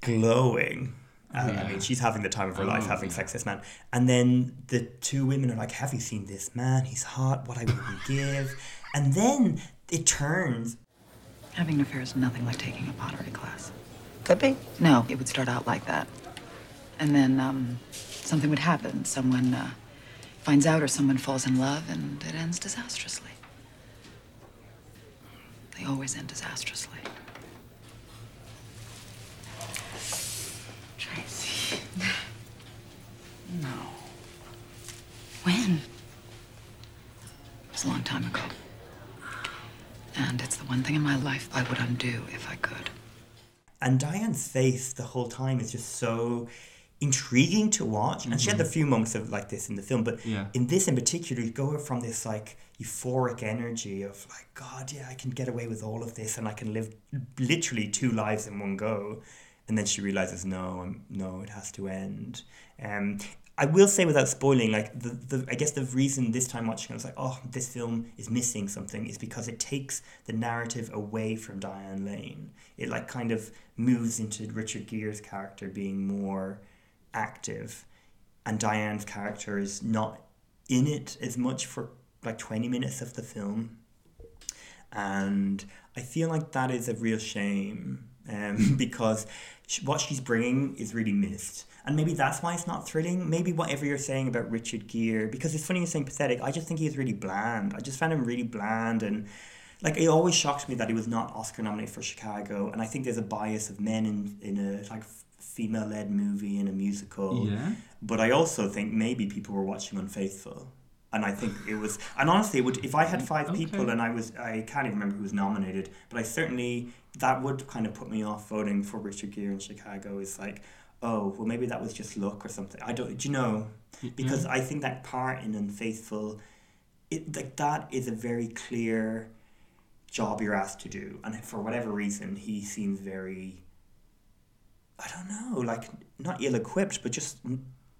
glowing. I mean, she's having the time of her life having sex with this man. And then the two women are like, have you seen this man? He's hot. What I wouldn't give. And then it turns. Having an affair is nothing like taking a pottery class. Could be. No, it would start out like that. And then something would happen. Someone finds out or someone falls in love, and it ends disastrously. They always end disastrously. Tracy. No. When? It was a long time ago. And it's the one thing in my life I would undo if I could. And Diane's face the whole time is just so intriguing to watch. And mm-hmm. she had a few moments of like this in the film, but in this in particular, you go from this like euphoric energy of like, God, yeah, I can get away with all of this and I can live literally two lives in one go. And then she realizes, no, it has to end. I will say without spoiling, like I guess the reason this time watching I was like, oh, this film is missing something is because it takes the narrative away from Diane Lane. It like kind of moves into Richard Gere's character being more active, and Diane's character is not in it as much for like 20 minutes of the film. And I feel like that is a real shame because what she's bringing is really missed. And maybe that's why it's not thrilling. Maybe whatever you're saying about Richard Gere, because it's funny you're saying pathetic, I just think he's really bland. I just found him really bland. And like, it always shocked me that he was not Oscar nominated for Chicago. And I think there's a bias of men in a like female-led movie in a musical. Yeah. But I also think maybe people were watching Unfaithful. And I think it was... And honestly, if I had five people and I can't even remember who was nominated, but I certainly... That would kind of put me off voting for Richard Gere in Chicago. It's like, oh, well, maybe that was just luck or something. I don't... Do you know? Because I think that part in Unfaithful... that is a very clear job you're asked to do. And for whatever reason, he seems very... I don't know. Like, not ill-equipped, but just...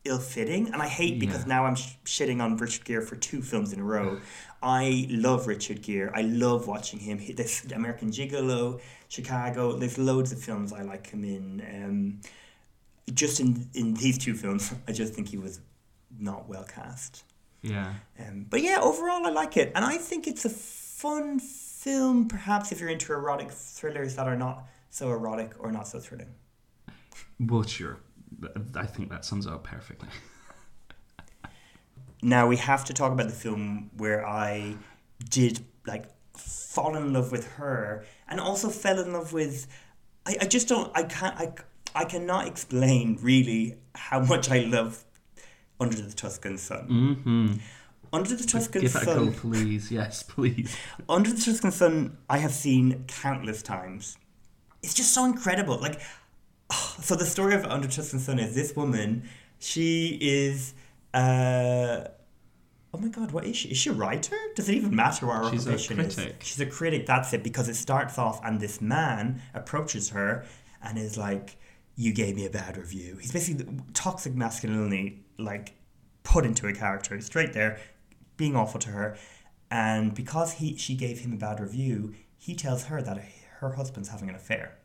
ill-fitting, and I hate because now I'm shitting on Richard Gere for two films in a row. I love Richard Gere. I love watching him. This American Gigolo, Chicago. There's loads of films I like him in. Just in these two films, I just think he was not well cast. Yeah. But yeah, overall I like it, and I think it's a fun film. Perhaps if you're into erotic thrillers that are not so erotic or not so thrilling. Well, sure. I think that sums up perfectly. Now we have to talk about the film where I did fall in love with her, and also fell in love with. I cannot explain really how much I love Under the Tuscan Sun. Mm-hmm. Under the Tuscan Sun. Give that a go, please. Yes, please. Under the Tuscan Sun, I have seen countless times. It's just so incredible. So the story of Under the Tuscan Sun is this woman. She is, oh my God, what is she? Is she a writer? Does it even matter what her occupation is? She's a critic. She's a critic, that's it, because it starts off and this man approaches her and is like, you gave me a bad review. He's basically toxic masculinity, put into a character, straight there, being awful to her. And because she gave him a bad review, he tells her that her husband's having an affair.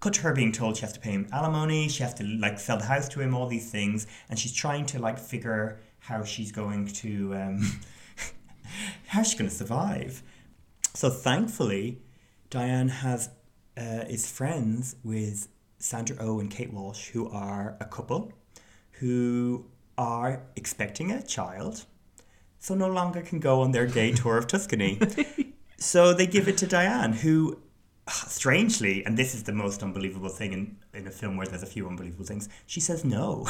Cut to her being told she has to pay him alimony, she has to sell the house to him, all these things, and she's trying to figure how she's going to how she's going to survive. So thankfully, Diane is friends with Sandra Oh and Kate Walsh, who are a couple who are expecting a child, so no longer can go on their gay tour of Tuscany. So they give it to Diane, who. Strangely, and this is the most unbelievable thing in a film where there's a few unbelievable things, she says no.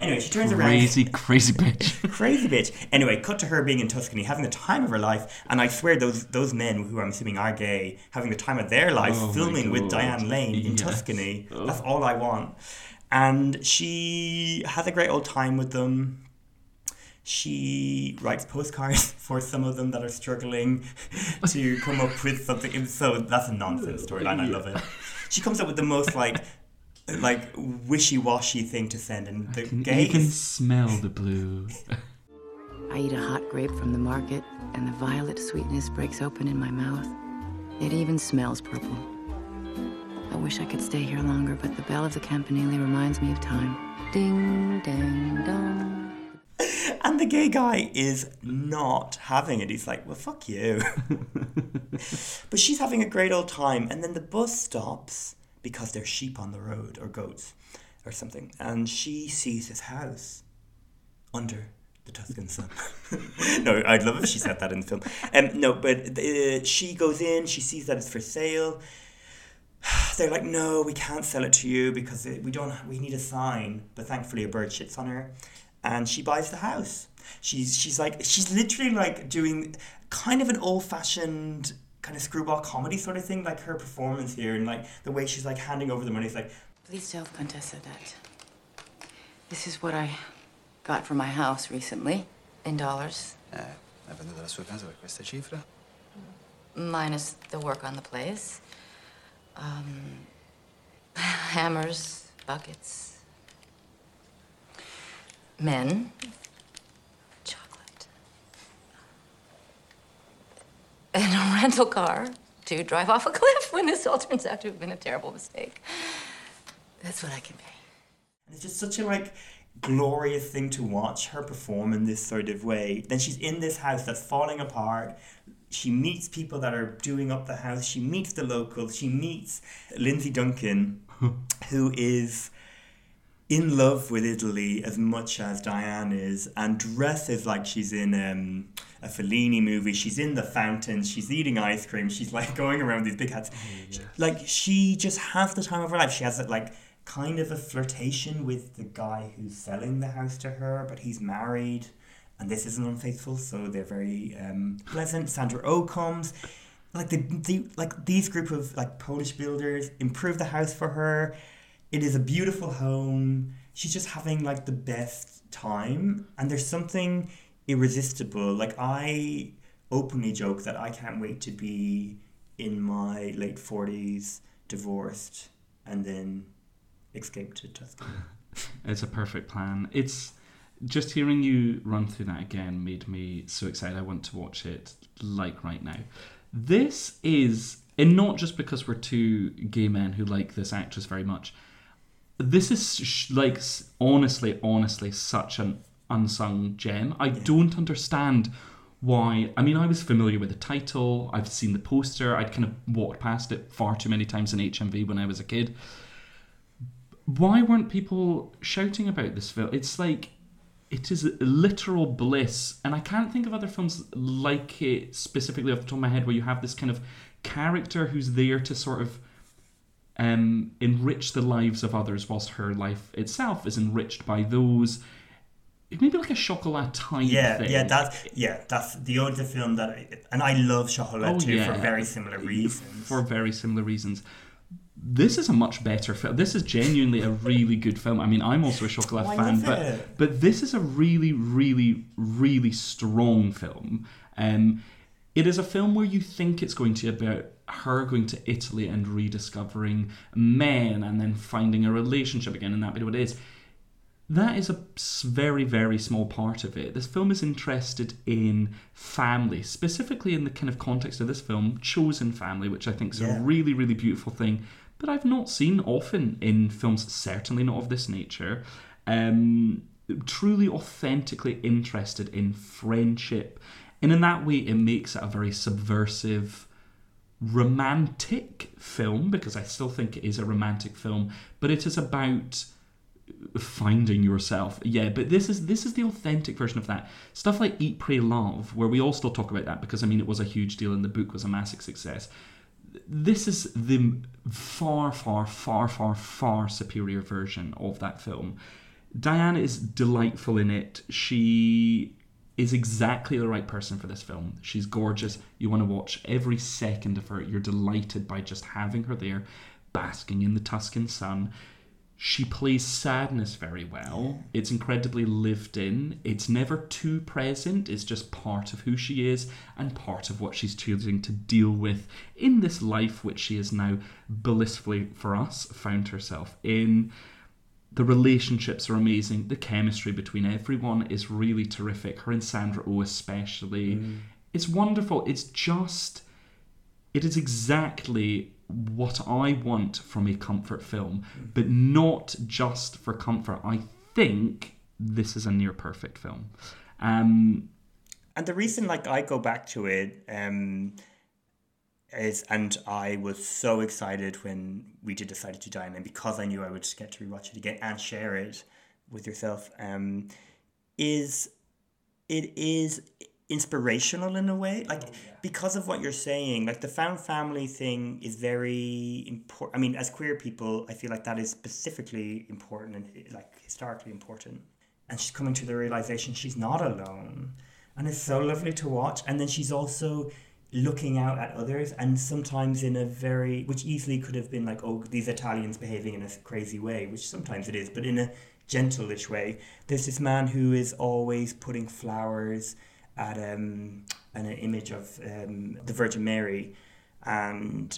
Anyway, she turns around. Crazy bitch. Crazy bitch. Anyway, cut to her being in Tuscany, having the time of her life, and I swear those men, who I'm assuming are gay, having the time of their life, filming with Diane Lane in Tuscany. Oh. That's all I want. And she has a great old time with them. She writes postcards for some of them that are struggling to come up with something. So that's a nonsense storyline. I love it. She comes up with the most wishy-washy thing to send, and you can smell the blue. I eat a hot grape from the market, and the violet sweetness breaks open in my mouth. It even smells purple. I wish I could stay here longer, but the bell of the campanile reminds me of time. Ding, dang, dong. And the gay guy is not having it. He's like, well, fuck you. But she's having a great old time. And then the bus stops because there's sheep on the road or goats or something. And she sees his house under the Tuscan sun. No, I'd love if she said that in the film. She goes in. She sees that it's for sale. They're like, no, we can't sell it to you because we need a sign. But thankfully a bird shits on her. And she buys the house. She's literally doing kind of an old-fashioned kind of screwball comedy sort of thing, her performance here and the way she's handing over the money. It's like, please tell Contessa that this is what I got for my house recently in dollars. Ha venduto la sua casa per questa cifra. Minus the work on the place, hammers, buckets. Men, chocolate, and a rental car to drive off a cliff when this all turns out to have been a terrible mistake. That's what I can pay. And it's just such a glorious thing to watch her perform in this sort of way. Then she's in this house that's falling apart. She meets people that are doing up the house. She meets the locals. She meets Lindsay Duncan, who is in love with Italy as much as Diane is, and dresses like she's in a Fellini movie. She's in the fountain. She's eating ice cream. She's going around with these big hats. Yeah. She just has the time of her life. She has kind of a flirtation with the guy who's selling the house to her, but he's married, and this isn't Unfaithful, so they're very pleasant. Sandra Oh comes. These group of Polish builders improve the house for her. It is a beautiful home. She's just having the best time. And there's something irresistible. I openly joke that I can't wait to be in my late 40s, divorced, and then escape to Tuscany. It's a perfect plan. It's just hearing you run through that again made me so excited. I want to watch it like right now. This is, and not just because we're two gay men who like this actress very much, this is like honestly such an unsung gem. I don't understand why. I mean, I was familiar with the title, I've seen the poster, I'd kind of walked past it far too many times in HMV when I was a kid. Why weren't people shouting about this film? It's like, it is literal bliss, and I can't think of other films like it specifically off the top of my head, where you have this kind of character who's there to sort of enrich the lives of others whilst her life itself is enriched by those. Maybe like a chocolatine thing. That's the other film that I love chocolate too for very similar reasons. This is a much better film. This is genuinely a really good film. I mean, I'm also a chocolate fan, but this is a really, really, really strong film. It is a film where you think it's going to be about her going to Italy and rediscovering men and then finding a relationship again, and that bit what it is. That is a very, very small part of it. This film is interested in family, specifically in the kind of context of this film, chosen family, which I think is a really, really beautiful thing. But I've not seen often in films, certainly not of this nature. Truly, authentically interested in friendship. And in that way, it makes it a very subversive, romantic film, because I still think it is a romantic film, but it is about finding yourself. But this is the authentic version of that. Stuff like Eat, Pray, Love, where we all still talk about that because, I mean, it was a huge deal and the book was a massive success. This is the far, far, far, far, far superior version of that film. Diane is delightful in it. She is exactly the right person for this film. She's gorgeous. You want to watch every second of her. You're delighted by just having her there, basking in the Tuscan sun. She plays sadness very well. It's incredibly lived in. It's never too present. It's just part of who she is and part of what she's choosing to deal with in this life, which she has now blissfully, for us, found herself in. The relationships are amazing. The chemistry between everyone is really terrific. Her and Sandra Oh especially. It's wonderful. It's just, it is exactly what I want from a comfort film, but not just for comfort. I think this is a near perfect film, and the reason I go back to it is, and I was so excited when we did decide to Diane, and because I knew I would get to rewatch it again and share it with yourself, is inspirational in a way, because of what you're saying. The found family thing is very important. I mean, as queer people, I feel that is specifically important and historically important. And she's coming to the realization she's not alone, and it's so lovely to watch. And then she's also looking out at others, and sometimes in a very, which easily could have been these Italians behaving in a crazy way, which sometimes it is, but in a gentle-ish way. There's this man who is always putting flowers at an image of the Virgin Mary, and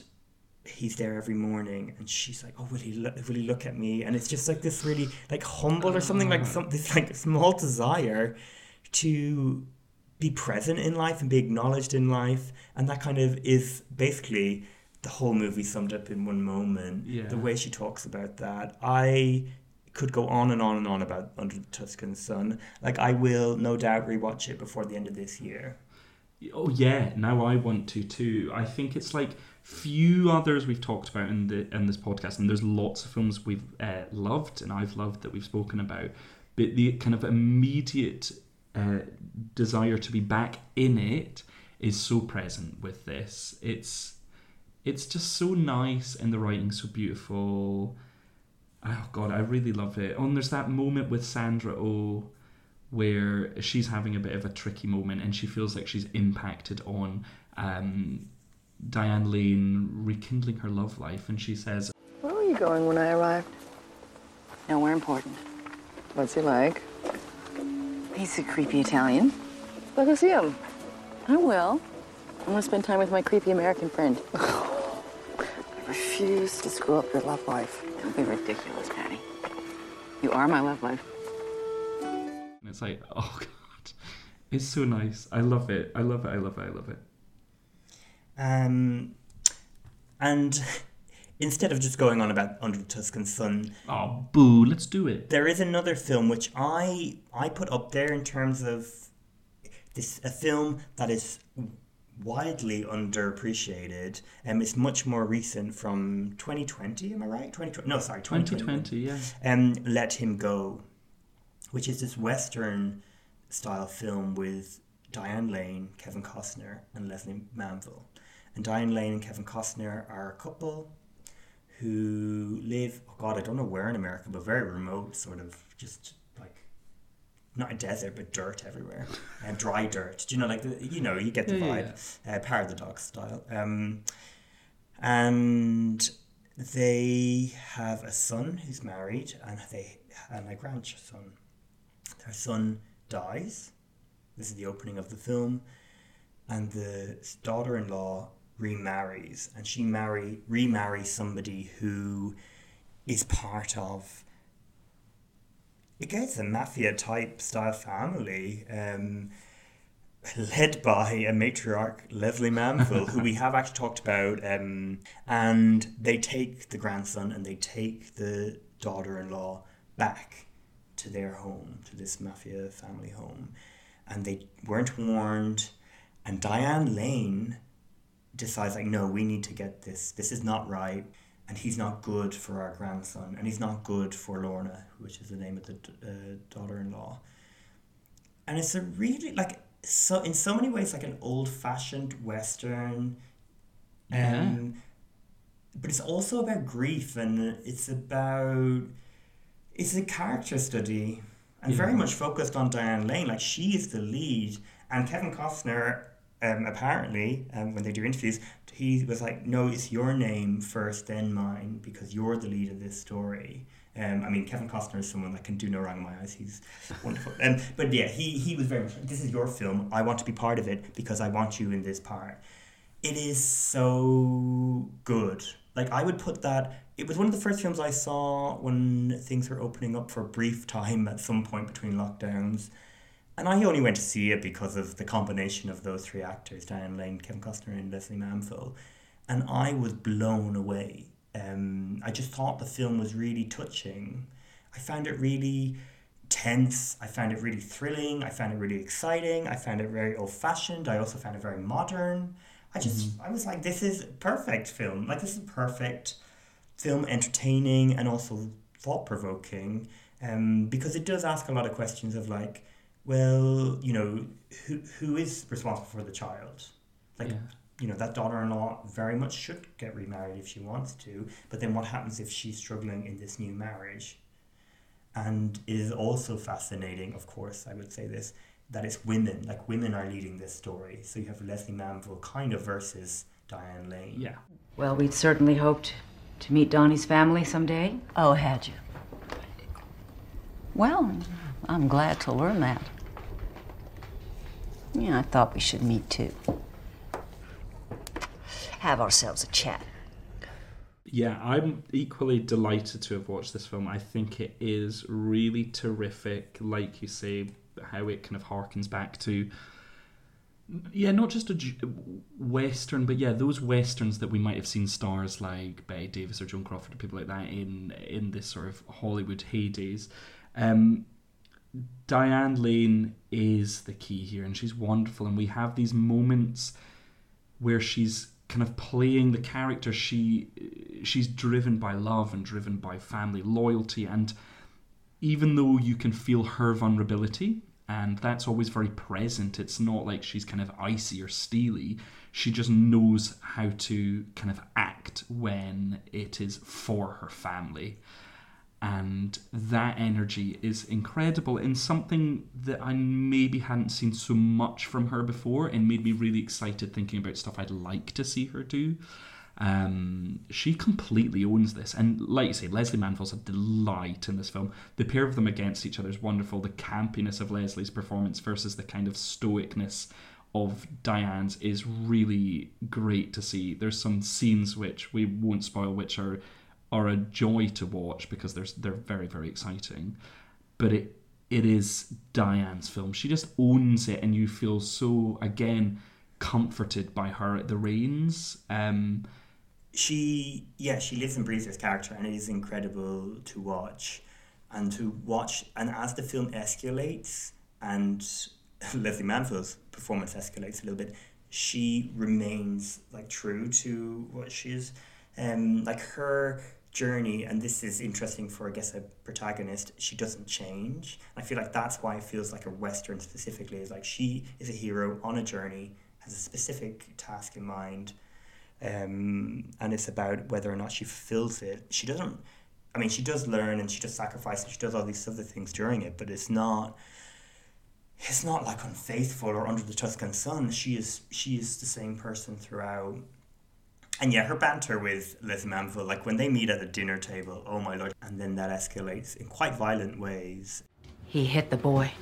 he's there every morning, and she's like, oh, will he look at me? And it's just this really humble or something, this small desire to be present in life and be acknowledged in life. And that kind of is basically the whole movie summed up in one moment. The way she talks about that, I could go on and on and on about Under the Tuscan Sun. I will no doubt rewatch it before the end of this year. Oh yeah, now I want to too. I think it's few others we've talked about in this podcast, and there's lots of films we've loved and I've loved that we've spoken about, but the kind of immediate desire to be back in it is so present with this. It's just so nice, and the writing's so beautiful. Oh God, I really love it. And there's that moment with Sandra Oh where she's having a bit of a tricky moment, and she feels like she's impacted on Diane Lane rekindling her love life, and she says, "Where were you going when I arrived?" "Nowhere important." "What's he like?" "He's a creepy Italian." "I'll go see him." "I will. I want to spend time with my creepy American friend." "I refuse refuse to screw up your love life. Don't be ridiculous, Patty. You are my love life. And it's like, oh, God. It's so nice. I love it. I love it. I love it. I love it. And instead of just going on about Under the Tuscan Sun... Oh, boo, let's do it. There is another film which I put up there in terms of this a film that is widely underappreciated. It's much more recent, from 2020, am I right? 2020? No, sorry, 2020, yeah. Let Him Go, which is this Western-style film with Diane Lane, Kevin Costner, and Leslie Manville. And Diane Lane and Kevin Costner are a couple who live, oh God, I don't know where in America, but very remote, sort of just like, not a desert, but dirt everywhere, and dry dirt. Do you know, like, you know, you get the vibe, Power of the Dog style. And they have a son who's married, and they and a grandson. Their son dies. This is the opening of the film, and the daughter-in-law remarries, and she remarries somebody who is part of, it gets a mafia type style family, led by a matriarch, Leslie Manville, who we have actually talked about, and they take the grandson and they take the daughter-in-law back to their home, to this mafia family home, and they weren't warned, and Diane Lane decides, like, no, we need to get this. This is not right. And he's not good for our grandson. And he's not good for Lorna, which is the name of the daughter-in-law. And it's a really, like, so in so many ways, like an old-fashioned Western. But it's also about grief, and it's about, it's a character study. And very much focused on Diane Lane. Like, she is the lead. And Kevin Costner... apparently, when they do interviews, he was like, no, it's your name first, then mine, because you're the lead of this story. I mean, Kevin Costner is someone that can do no wrong in my eyes. He's wonderful. But yeah, he was very much like, this is your film. I want to be part of it because I want you in this part. It is so good. Like, I would put that... It was one of the first films I saw when things were opening up for a brief time at some point between lockdowns. And I only went to see it because of the combination of those three actors, Diane Lane, Kevin Costner, and Leslie Manville. And I was blown away. I just thought the film was really touching. I found it really tense. I found it really thrilling. I found it really exciting. I found it very old-fashioned. I also found it very modern. I was like, this is a perfect film. Like, this is perfect film, entertaining and also thought-provoking. Because it does ask a lot of questions of, like, well, you know, who is responsible for the child? Like, you know, that daughter-in-law very much should get remarried if she wants to, but then what happens if she's struggling in this new marriage? And it is also fascinating, of course, I would say this, that it's women, like women are leading this story. So you have Leslie Manville kind of versus Diane Lane. Yeah. Well, we'd certainly hoped to meet Donnie's family someday. Oh, had you? Well, I'm glad to learn that. Yeah, I thought we should meet too. Have ourselves a chat. Yeah, I'm equally delighted to have watched this film. I think it is really terrific, like you say, how it kind of harkens back to, yeah, not just a Western, but yeah, those Westerns that we might have seen stars like Bette Davis or Joan Crawford or people like that in this sort of Hollywood heydays. Diane Lane is the key here, and she's wonderful, and we have these moments where she's kind of playing the character. She's driven by love and driven by family loyalty, and even though you can feel her vulnerability, and that's always very present, it's not like she's kind of icy or steely. She just knows how to kind of act when it is for her family. And that energy is incredible, and something that I maybe hadn't seen so much from her before, and made me really excited thinking about stuff I'd like to see her do. She completely owns this. And like you say, Leslie Manville's a delight in this film. The pair of them against each other is wonderful. The campiness of Leslie's performance versus the kind of stoicness of Diane's is really great to see. There's some scenes which we won't spoil, which are a joy to watch because they're very, very exciting. But it is Diane's film. She just owns it, and you feel so, again, comforted by her at the reins. She lives and breathes this character, and it is incredible to watch. And as the film escalates, and Leslie Manville's performance escalates a little bit, she remains like true to what she is. Like her journey, and this is interesting for, I guess, a protagonist, she doesn't change. I feel like that's why it feels like a Western specifically, is like she is a hero on a journey, has a specific task in mind, and it's about whether or not she fulfills it. She doesn't, I mean, she does learn and she does sacrifice and she does all these other things during it, but it's not like Unfaithful or Under the Tuscan Sun. She is the same person throughout. And yeah, her banter with Leslie Manville, like when they meet at a dinner table, oh my lord, and then that escalates in quite violent ways. He hit the boy.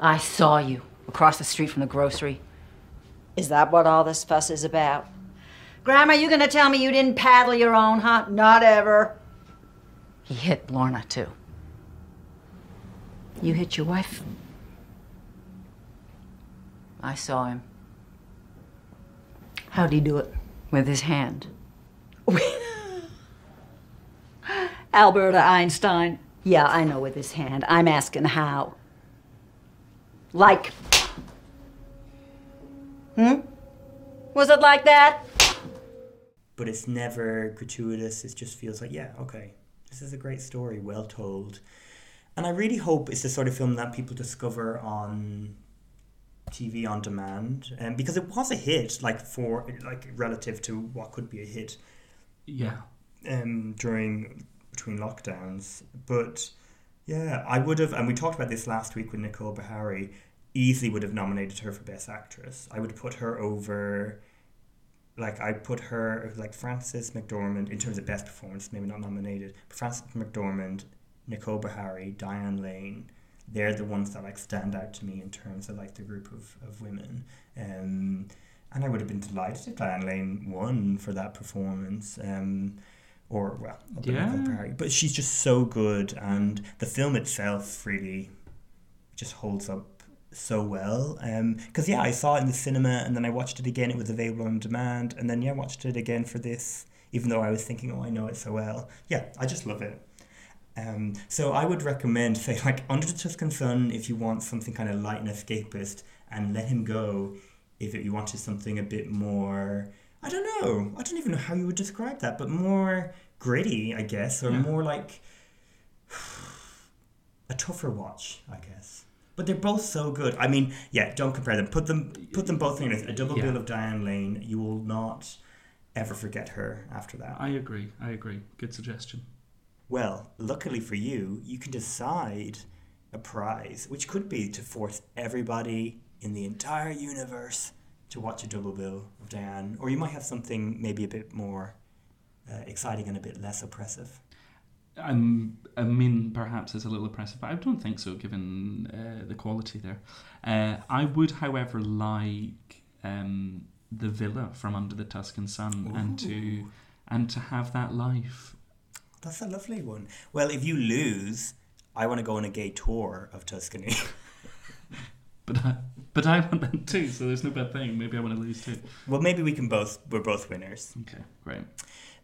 I saw you across the street from the grocery. Is that what all this fuss is about? Grandma, you gonna tell me you didn't paddle your own, huh? Not ever. He hit Lorna, too. You hit your wife? I saw him. How'd he do it? With his hand. Alberta Einstein. Yeah, I know, with his hand. I'm asking how. Like. Was it like that? But it's never gratuitous. It just feels like, yeah, okay. This is a great story, well told. And I really hope it's the sort of film that people discover on TV on demand, because it was a hit, relative to what could be a hit, between lockdowns. But yeah, I would have, and we talked about this last week with Nicole Beharie, easily would have nominated her for Best Actress. I would put her over, Frances McDormand in terms of best performance, maybe not nominated, but Frances McDormand, Nicole Beharie, Diane Lane. They're the ones that stand out to me in terms of the group of women. And I would have been delighted if Diane Lane won for that performance. But she's just so good, and the film itself really just holds up so well. Because I saw it in the cinema, and then I watched it again. It was available on demand, and then I watched it again for this, even though I was thinking, oh, I know it so well. Yeah, I just love it. So I would recommend, Under the Tuscan Sun if you want something kind of light and escapist, and Let Him Go if you wanted something a bit more, I don't know, I don't even know how you would describe that, but more gritty, I guess, or more like a tougher watch, I guess. But they're both so good. I mean, yeah, don't compare them. Put them both in a double bill of Diane Lane. You will not ever forget her after that. I agree. Good suggestion. Well, luckily for you, you can decide a prize, which could be to force everybody in the entire universe to watch a double bill of Diane, or you might have something maybe a bit more exciting and a bit less oppressive. I mean, perhaps it's a little oppressive, but I don't think so, given the quality there. I would, however, like the villa from Under the Tuscan Sun. Ooh. and to have that life. That's a lovely one. Well, if you lose, I want to go on a gay tour of Tuscany. but I want that too, so there's no bad thing. Maybe I want to lose too. Well, maybe we're both winners. Okay, great.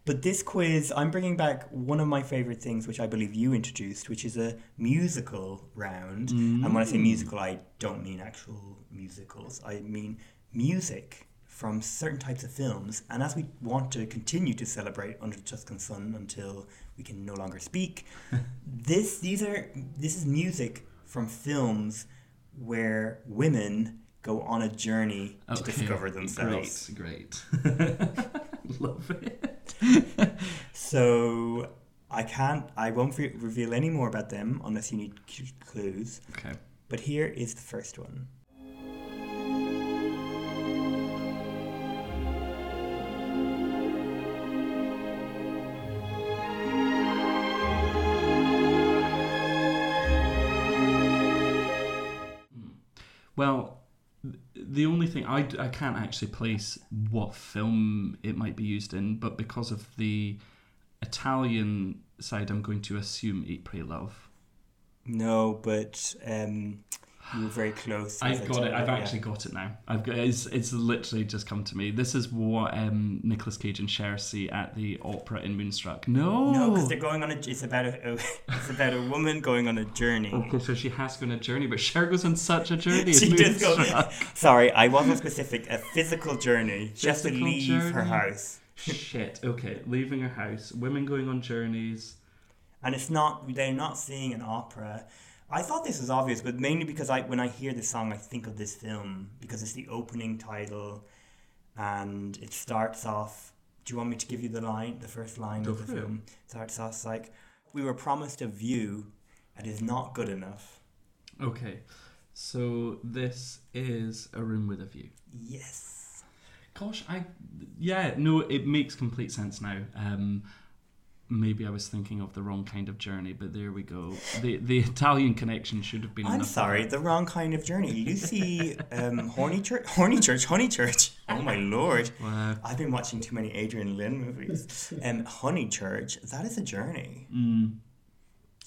But this quiz, I'm bringing back one of my favourite things, which I believe you introduced, which is a musical round. Mm. And when I say musical, I don't mean actual musicals. I mean music from certain types of films, and as we want to continue to celebrate Under the Tuscan Sun until we can no longer speak, this is music from films where women go on a journey to discover themselves. Great. Love it. So I won't reveal any more about them unless you need clues. Okay. But here is the first one. Well, the only thing, I can't actually place what film it might be used in, but because of the Italian side, I'm going to assume Eat, Pray, Love. No, but you were very close. I've got it. I've actually got it now. I've got it's literally just come to me. This is what Nicolas Cage and Cher see at the opera in Moonstruck. No, because they're going on a. It's about a woman going on a journey. Okay, so she has to go on a journey, but Cher goes on such a journey. She does go. Sorry, I wasn't specific. A physical journey. She has to leave her house. Shit. Okay, leaving her house. Women going on journeys. And it's not, they're not seeing an opera. I thought this was obvious, but mainly because when I hear this song, I think of this film because it's the opening title and it starts off, do you want me to give you the line, the first line of the film? It starts off like, we were promised a view that is not good enough. Okay, so this is A Room With a View. Yes. Gosh, it makes complete sense now. Maybe I was thinking of the wrong kind of journey, but there we go. The Italian connection should have been. I'm sorry, the wrong kind of journey. Lucy, Honey Church. Oh my lord! Wow. I've been watching too many Adrian Lynn movies. Honey Church. That is a journey. Mm.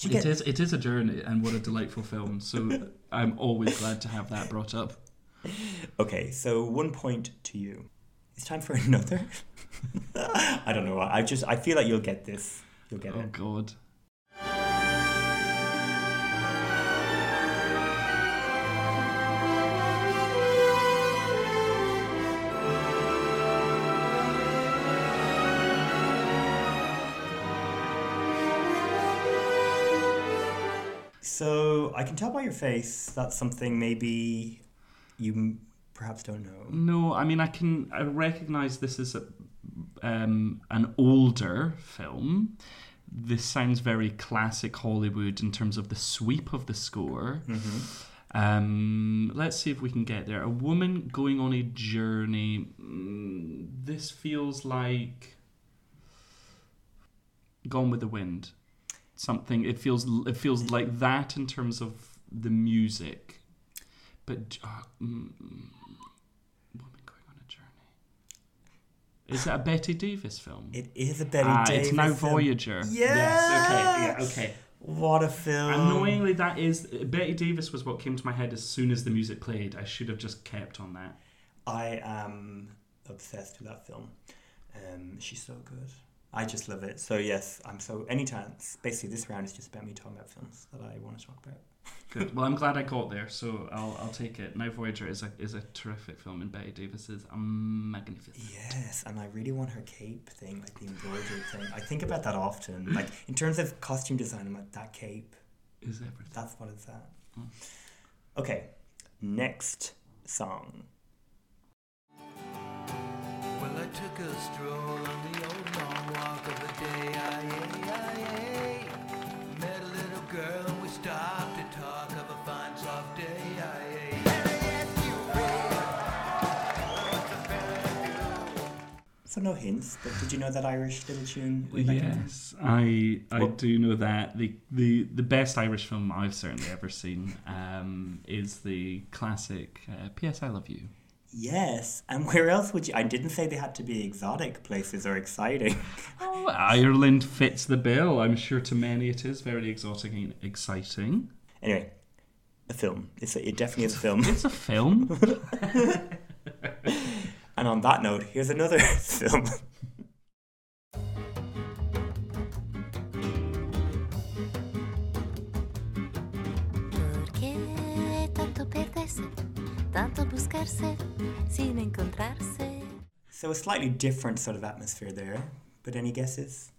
It is a journey, and what a delightful film. So I'm always glad to have that brought up. Okay, so 1 point to you. It's time for another. I don't know. I feel like you'll get this. You'll get it. Oh, God. So I can tell by your face that's something maybe you perhaps don't know. No, I mean, I recognise this is an older film. This sounds very classic Hollywood in terms of the sweep of the score. Mm-hmm. Let's see if we can get there. A woman going on a journey. This feels like Gone with the Wind. Something. It feels like that in terms of the music. But is that a Betty Davis film? It is a Betty Davis film. It's now Voyager. Yes! Okay. What a film. Annoyingly, that is... Betty Davis was what came to my head as soon as the music played. I should have just kept on that. I am obsessed with that film. She's so good. I just love it. So yes, any chance. Basically, this round is just about me talking about films that I want to talk about. Good. Well, I'm glad I got there, so I'll take it. Now Voyager is a terrific film, and Betty Davis is magnificent. Yes, and I really want her cape thing, like the embroidery thing. I think about that often. Like, in terms of costume design, I'm like, that cape is everything. That's what it's at. Mm. Okay, next song. Well, I took a stroll on the old long walk of the day. I met a little girl. Stop to talk of a fine soft day. So no hints, but did you know that Irish little tune? Yes, I do know that. The best Irish film I've certainly ever seen is the classic P.S. I Love You. Yes, and where else would you... I didn't say they had to be exotic places or exciting. Oh, Ireland fits the bill. I'm sure to many it is very exotic and exciting. Anyway, a film. It definitely is a film. It's a film. And on that note, here's another film. So a slightly different sort of atmosphere there, but any guesses?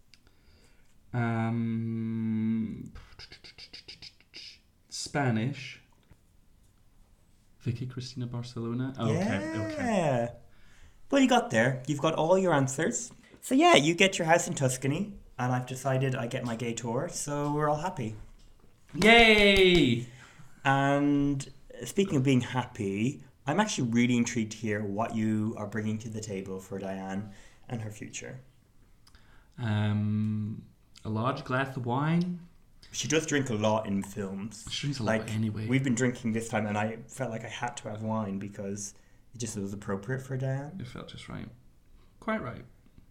Spanish. Vicky Cristina Barcelona. Oh, yeah. Okay. Well, you got there. You've got all your answers. So yeah, you get your house in Tuscany, and I've decided I get my gay tour, so we're all happy. Yay! And... speaking of being happy, I'm actually really intrigued to hear what you are bringing to the table for Diane and her future. A large glass of wine. She does drink a lot in films. She drinks a lot anyway. We've been drinking this time, and I felt like I had to have wine because it just was appropriate for Diane. It felt just right. Quite right.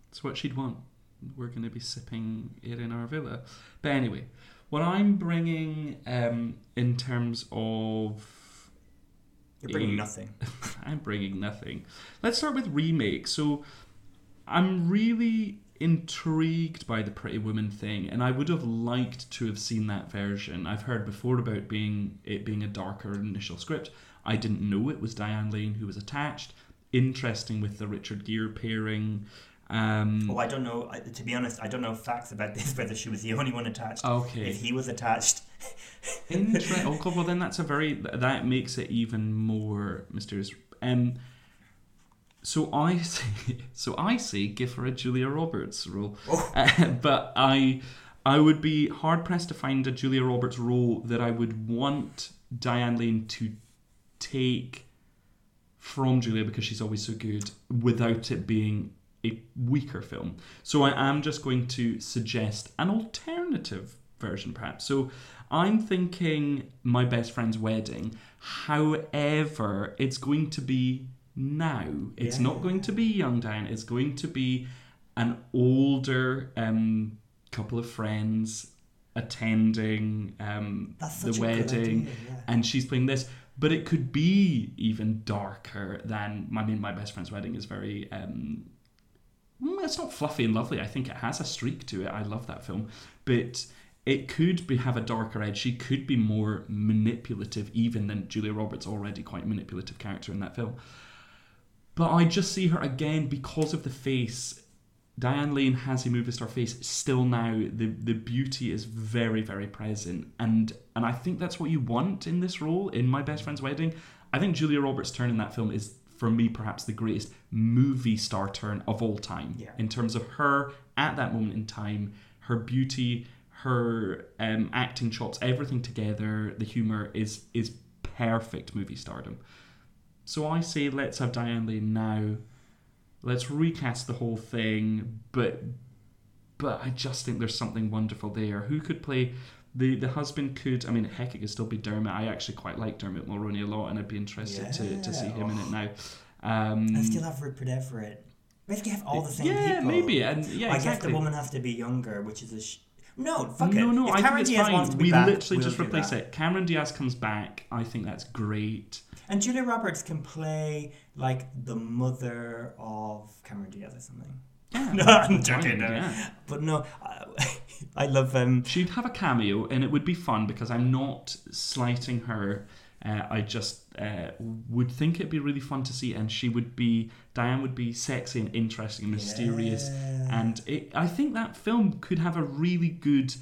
It's what she'd want. We're going to be sipping it in our villa. But anyway, what I'm bringing in terms of... You're bringing nothing. I'm bringing nothing. Let's start with remakes. So I'm really intrigued by the Pretty Woman thing, and I would have liked to have seen that version. I've heard before about it being a darker initial script. I didn't know it was Diane Lane who was attached. Interesting with the Richard Gere pairing. I don't know. To be honest, I don't know facts about this, whether she was the only one attached. Okay. If he was attached. Interesting. Okay, well then that makes it even more mysterious. So I say give her a Julia Roberts role. Oh. But I would be hard pressed to find a Julia Roberts role that I would want Diane Lane to take from Julia, because she's always so good, without it being a weaker film. So I am just going to suggest an alternative version, perhaps. So I'm thinking My Best Friend's Wedding. However, it's going to be now. It's not going to be young Diane. It's going to be an older couple of friends attending the wedding. Idea, yeah. And she's playing this. But it could be even darker than... I mean, My Best Friend's Wedding is very... it's not fluffy and lovely. I think it has a streak to it. I love that film. But it could have a darker edge. She could be more manipulative even than Julia Roberts, already quite manipulative character in that film. But I just see her, again, because of the face. Diane Lane has a movie star face still now. The beauty is very, very present. And I think that's what you want in this role, in My Best Friend's Wedding. I think Julia Roberts' turn in that film is, for me, perhaps the greatest movie star turn of all time. Yeah. In terms of her, at that moment in time, her beauty, her acting chops, everything together, the humour is perfect movie stardom. So I say let's have Diane Lane now. Let's recast the whole thing, but I just think there's something wonderful there. Who could play... The husband could... I mean, heck, it could still be Dermot. I actually quite like Dermot Mulroney a lot, and I'd be interested to see him in it now. I still have Rupert Everett. Basically have all the same people. Maybe. And, yeah, well, exactly. I guess the woman has to be younger, which is a... No, I think it's Diaz fine. To be we back, literally we'll just replace it. Cameron Diaz comes back. I think that's great. And Julia Roberts can play, like, the mother of Cameron Diaz or something. Yeah, no, I'm joking. Yeah. But no... I love she'd have a cameo, and it would be fun because I'm not slighting her. I just would think it'd be really fun to see, and Diane would be sexy and interesting and mysterious. Yeah. And I think that film could have a really good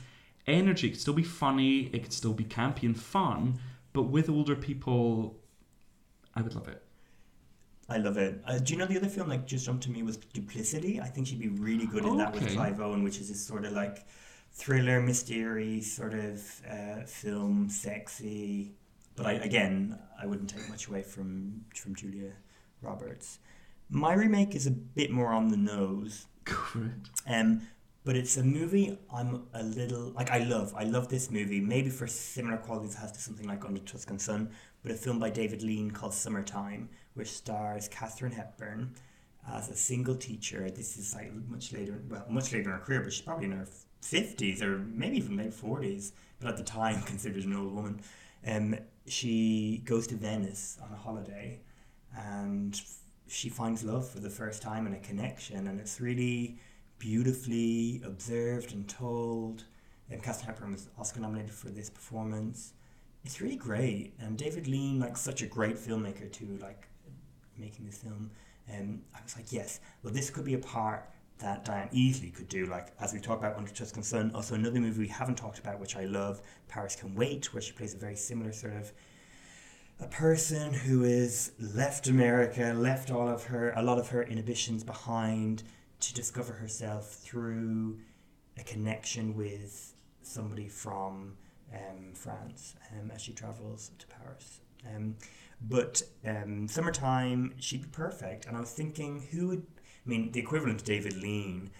energy. It could still be funny, it could still be campy and fun, but with older people, I would love it. I love it. Do you know the other film that just jumped to me was Duplicity? I think she'd be really good in that with Clive Owen, which is this sort of like thriller, mystery, sort of film, sexy. But I wouldn't take much away from Julia Roberts. My remake is a bit more on the nose. Correct. But it's a movie I'm a little... Like, I love this movie, maybe for similar qualities it has to something like Under the Tuscan Sun, but a film by David Lean called Summertime, which stars Katharine Hepburn as a single teacher. This is like much later in her career, but she's probably in her 50s or maybe even late 40s, but at the time considered an old woman. She goes to Venice on a holiday, and she finds love for the first time and a connection, and it's really... beautifully observed and told. Katharine Hepburn was Oscar nominated for this performance. It's really great, and David Lean, like such a great filmmaker too, like making this film. I was like, yes, well this could be a part that Diane easily could do, like as we talk about Under the Tuscan Sun. Also another movie we haven't talked about, which I love, Paris Can Wait, where she plays a very similar sort of a person who is left America, left a lot of her inhibitions behind, to discover herself through a connection with somebody from France as she travels to Paris. Summertime, she'd be perfect. And I was thinking, who would I mean, the equivalent to David Lean,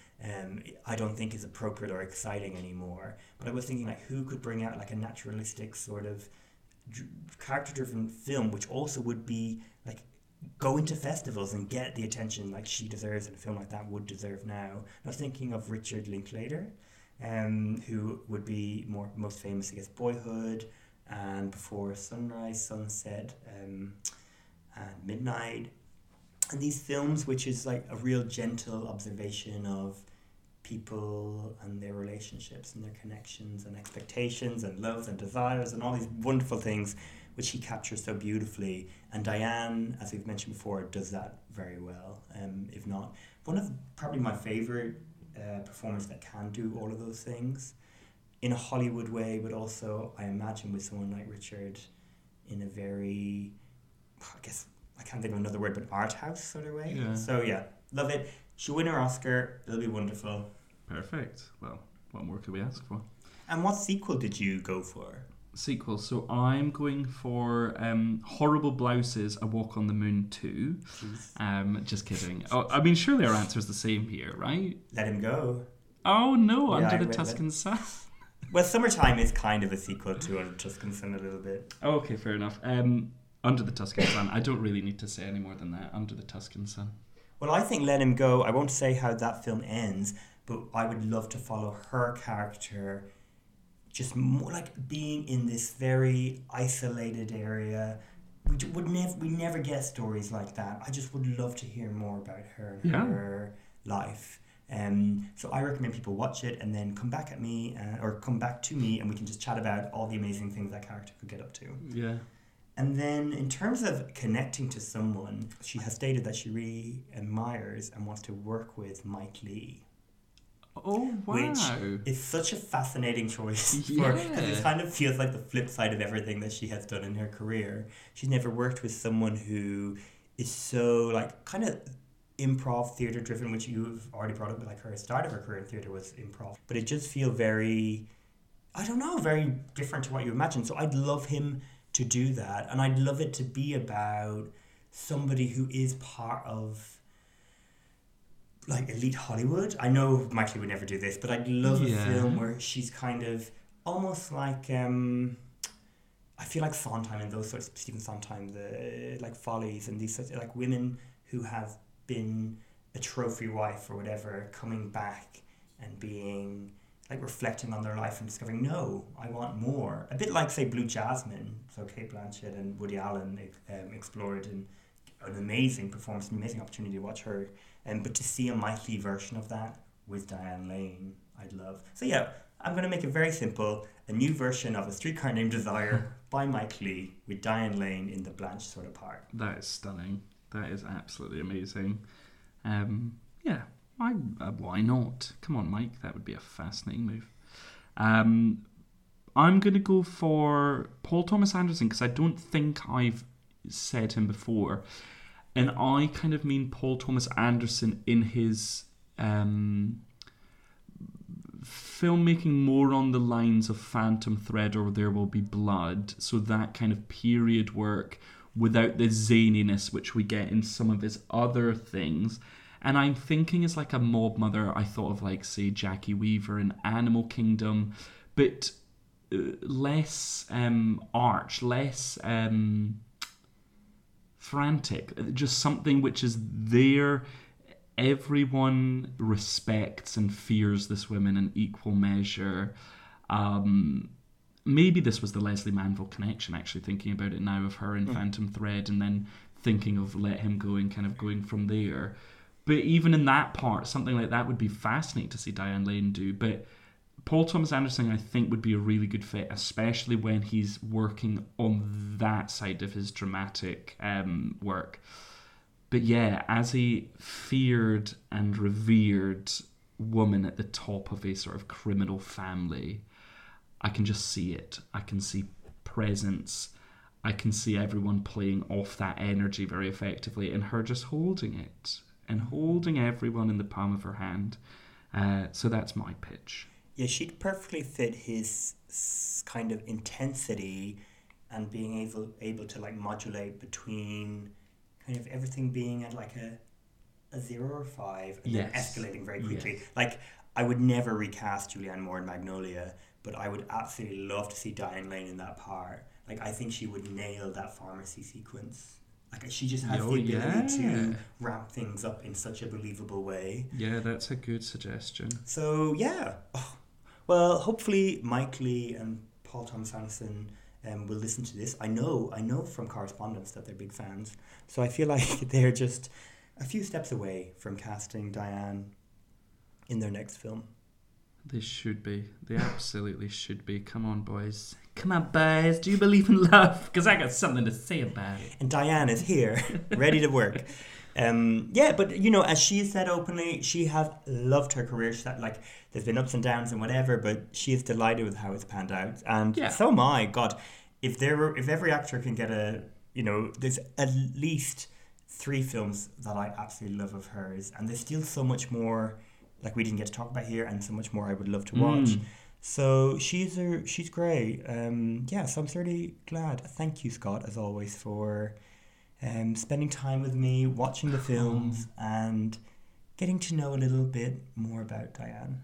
I don't think is appropriate or exciting anymore. But I was thinking, like, who could bring out like a naturalistic sort of character-driven film, which also would be like go into festivals and get the attention like she deserves and a film like that would deserve now. I was thinking of Richard Linklater, who would be most famous, I guess, Boyhood, and Before Sunrise, Sunset, and Midnight. And these films, which is like a real gentle observation of people and their relationships and their connections and expectations and loves and desires and all these wonderful things, which he captures so beautifully. And Diane, as we've mentioned before, does that very well, if not. One of probably my favourite performers that can do all of those things in a Hollywood way, but also, I imagine, with someone like Richard in a very, I guess, I can't think of another word, but art house sort of way. Yeah. So yeah, love it. She'll win her Oscar. It'll be wonderful. Perfect. Well, what more could we ask for? And what sequel did you go for? Sequel. So I'm going for Horrible Blouses, A Walk on the Moon 2. Just kidding. Oh, I mean, surely our answer's the same here, right? Let Him Go. Oh no, yeah, Under the Tuscan Sun. Well, Summertime is kind of a sequel to Under the Tuscan Sun a little bit. Oh, okay, fair enough. Under the Tuscan Sun. I don't really need to say any more than that. Under the Tuscan Sun. Well, I think Let Him Go, I won't say how that film ends, but I would love to follow her character just more like being in this very isolated area. We never get stories like that. I just would love to hear more about her and her life. So I recommend people watch it and then come back at me or come back to me and we can just chat about all the amazing things that character could get up to. Yeah. And then in terms of connecting to someone, she has stated that she really admires and wants to work with Mike Leigh. Oh, wow. Which is such a fascinating choice because it kind of feels like the flip side of everything that she has done in her career. She's never worked with someone who is so, like, kind of improv theatre driven, which you've already brought up, but like her start of her career in theatre was improv. But it just feels very, I don't know, very different to what you imagine. So I'd love him to do that, and I'd love it to be about somebody who is part of like elite Hollywood. I know Mike Leigh would never do this, but I'd love a film where she's kind of almost like I feel like Sondheim and those sorts, Stephen Sondheim, the like Follies and these sorts, like women who have been a trophy wife or whatever coming back and being like reflecting on their life and discovering, no, I want more. A bit like, say, Blue Jasmine. So Cate Blanchett and Woody Allen explored in an amazing performance, an amazing opportunity to watch her. But to see a Mike Leigh version of that with Diane Lane, I'd love. So yeah, I'm going to make it very simple. A new version of A Streetcar Named Desire by Mike Leigh with Diane Lane in the Blanche sort of part. That is stunning. That is absolutely amazing. Yeah. Why not? Come on, Mike. That would be a fascinating move. I'm going to go for Paul Thomas Anderson because I don't think I've said him before. And I kind of mean Paul Thomas Anderson in his filmmaking more on the lines of Phantom Thread or There Will Be Blood. So that kind of period work without the zaniness which we get in some of his other things. And I'm thinking as like a mob mother, I thought of like, say, Jackie Weaver in Animal Kingdom, but less arch, less frantic, just something which is there. Everyone respects and fears this woman in equal measure. Maybe this was the Leslie Manville connection, actually, thinking about it now of her in Phantom Thread and then thinking of Let Him Go and kind of going from there. But even in that part, something like that would be fascinating to see Diane Lane do. But Paul Thomas Anderson, I think, would be a really good fit, especially when he's working on that side of his dramatic work. But yeah, as a feared and revered woman at the top of a sort of criminal family, I can just see it. I can see presence. I can see everyone playing off that energy very effectively and her just holding it. And holding everyone in the palm of her hand. So that's my pitch. Yeah, she'd perfectly fit his kind of intensity and being able to like modulate between kind of everything being at like a 0 or 5 and yes. then escalating very quickly. Yes. Like, I would never recast Julianne Moore in Magnolia, but I would absolutely love to see Diane Lane in that part. Like, I think she would nail that pharmacy sequence. Like, she just has the ability to wrap things up in such a believable way. Yeah, that's a good suggestion. So, yeah. Oh. Well, hopefully Mike Leigh and Paul Thomas Anderson will listen to this. I know from correspondence that they're big fans. So I feel like they're just a few steps away from casting Diane in their next film. They should be. They absolutely should be. Come on, boys. Come on, boys. Do you believe in love? Because I got something to say about it. And Diane is here, ready to work. Yeah, but, you know, as she said openly, she has loved her career. She said, like, there's been ups and downs and whatever, but she is delighted with how it's panned out. And so am I. God, if every actor can get a, you know, there's at least 3 films that I absolutely love of hers. And there's still so much more... like we didn't get to talk about here, and so much more I would love to watch. So she's great. So I'm certainly glad. Thank you, Scott, as always, for spending time with me, watching the films, and getting to know a little bit more about Diane.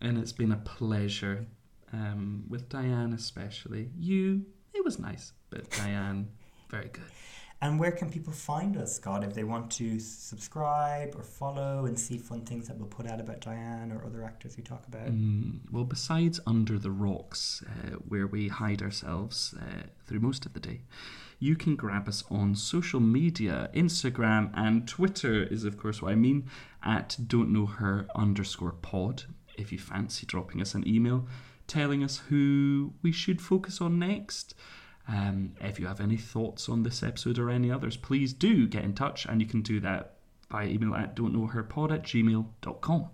And it's been a pleasure, with Diane especially. It was nice, but Diane, very good. And where can people find us, Scott, if they want to subscribe or follow and see fun things that we'll put out about Diane or other actors we talk about? Well, besides Under the Rocks, where we hide ourselves through most of the day, you can grab us on social media. Instagram and Twitter is, of course, what I mean, at don'tknowher_pod, if you fancy dropping us an email telling us who we should focus on next. If you have any thoughts on this episode or any others, please do get in touch, and you can do that by email at don'tknowherpod@gmail.com.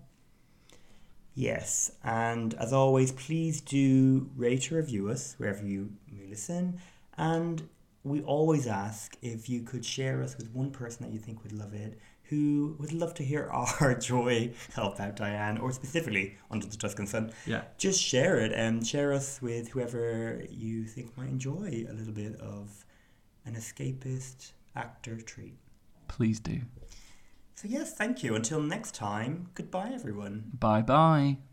Yes, and as always, please do rate or review us wherever you may listen, and we always ask if you could share us with one person that you think would love it, who would love to hear our joy about Diane, or specifically Under the Tuscan Sun. Yeah. Just share it and share us with whoever you think might enjoy a little bit of an escapist actor treat. Please do. So yes, thank you. Until next time, goodbye everyone. Bye-bye.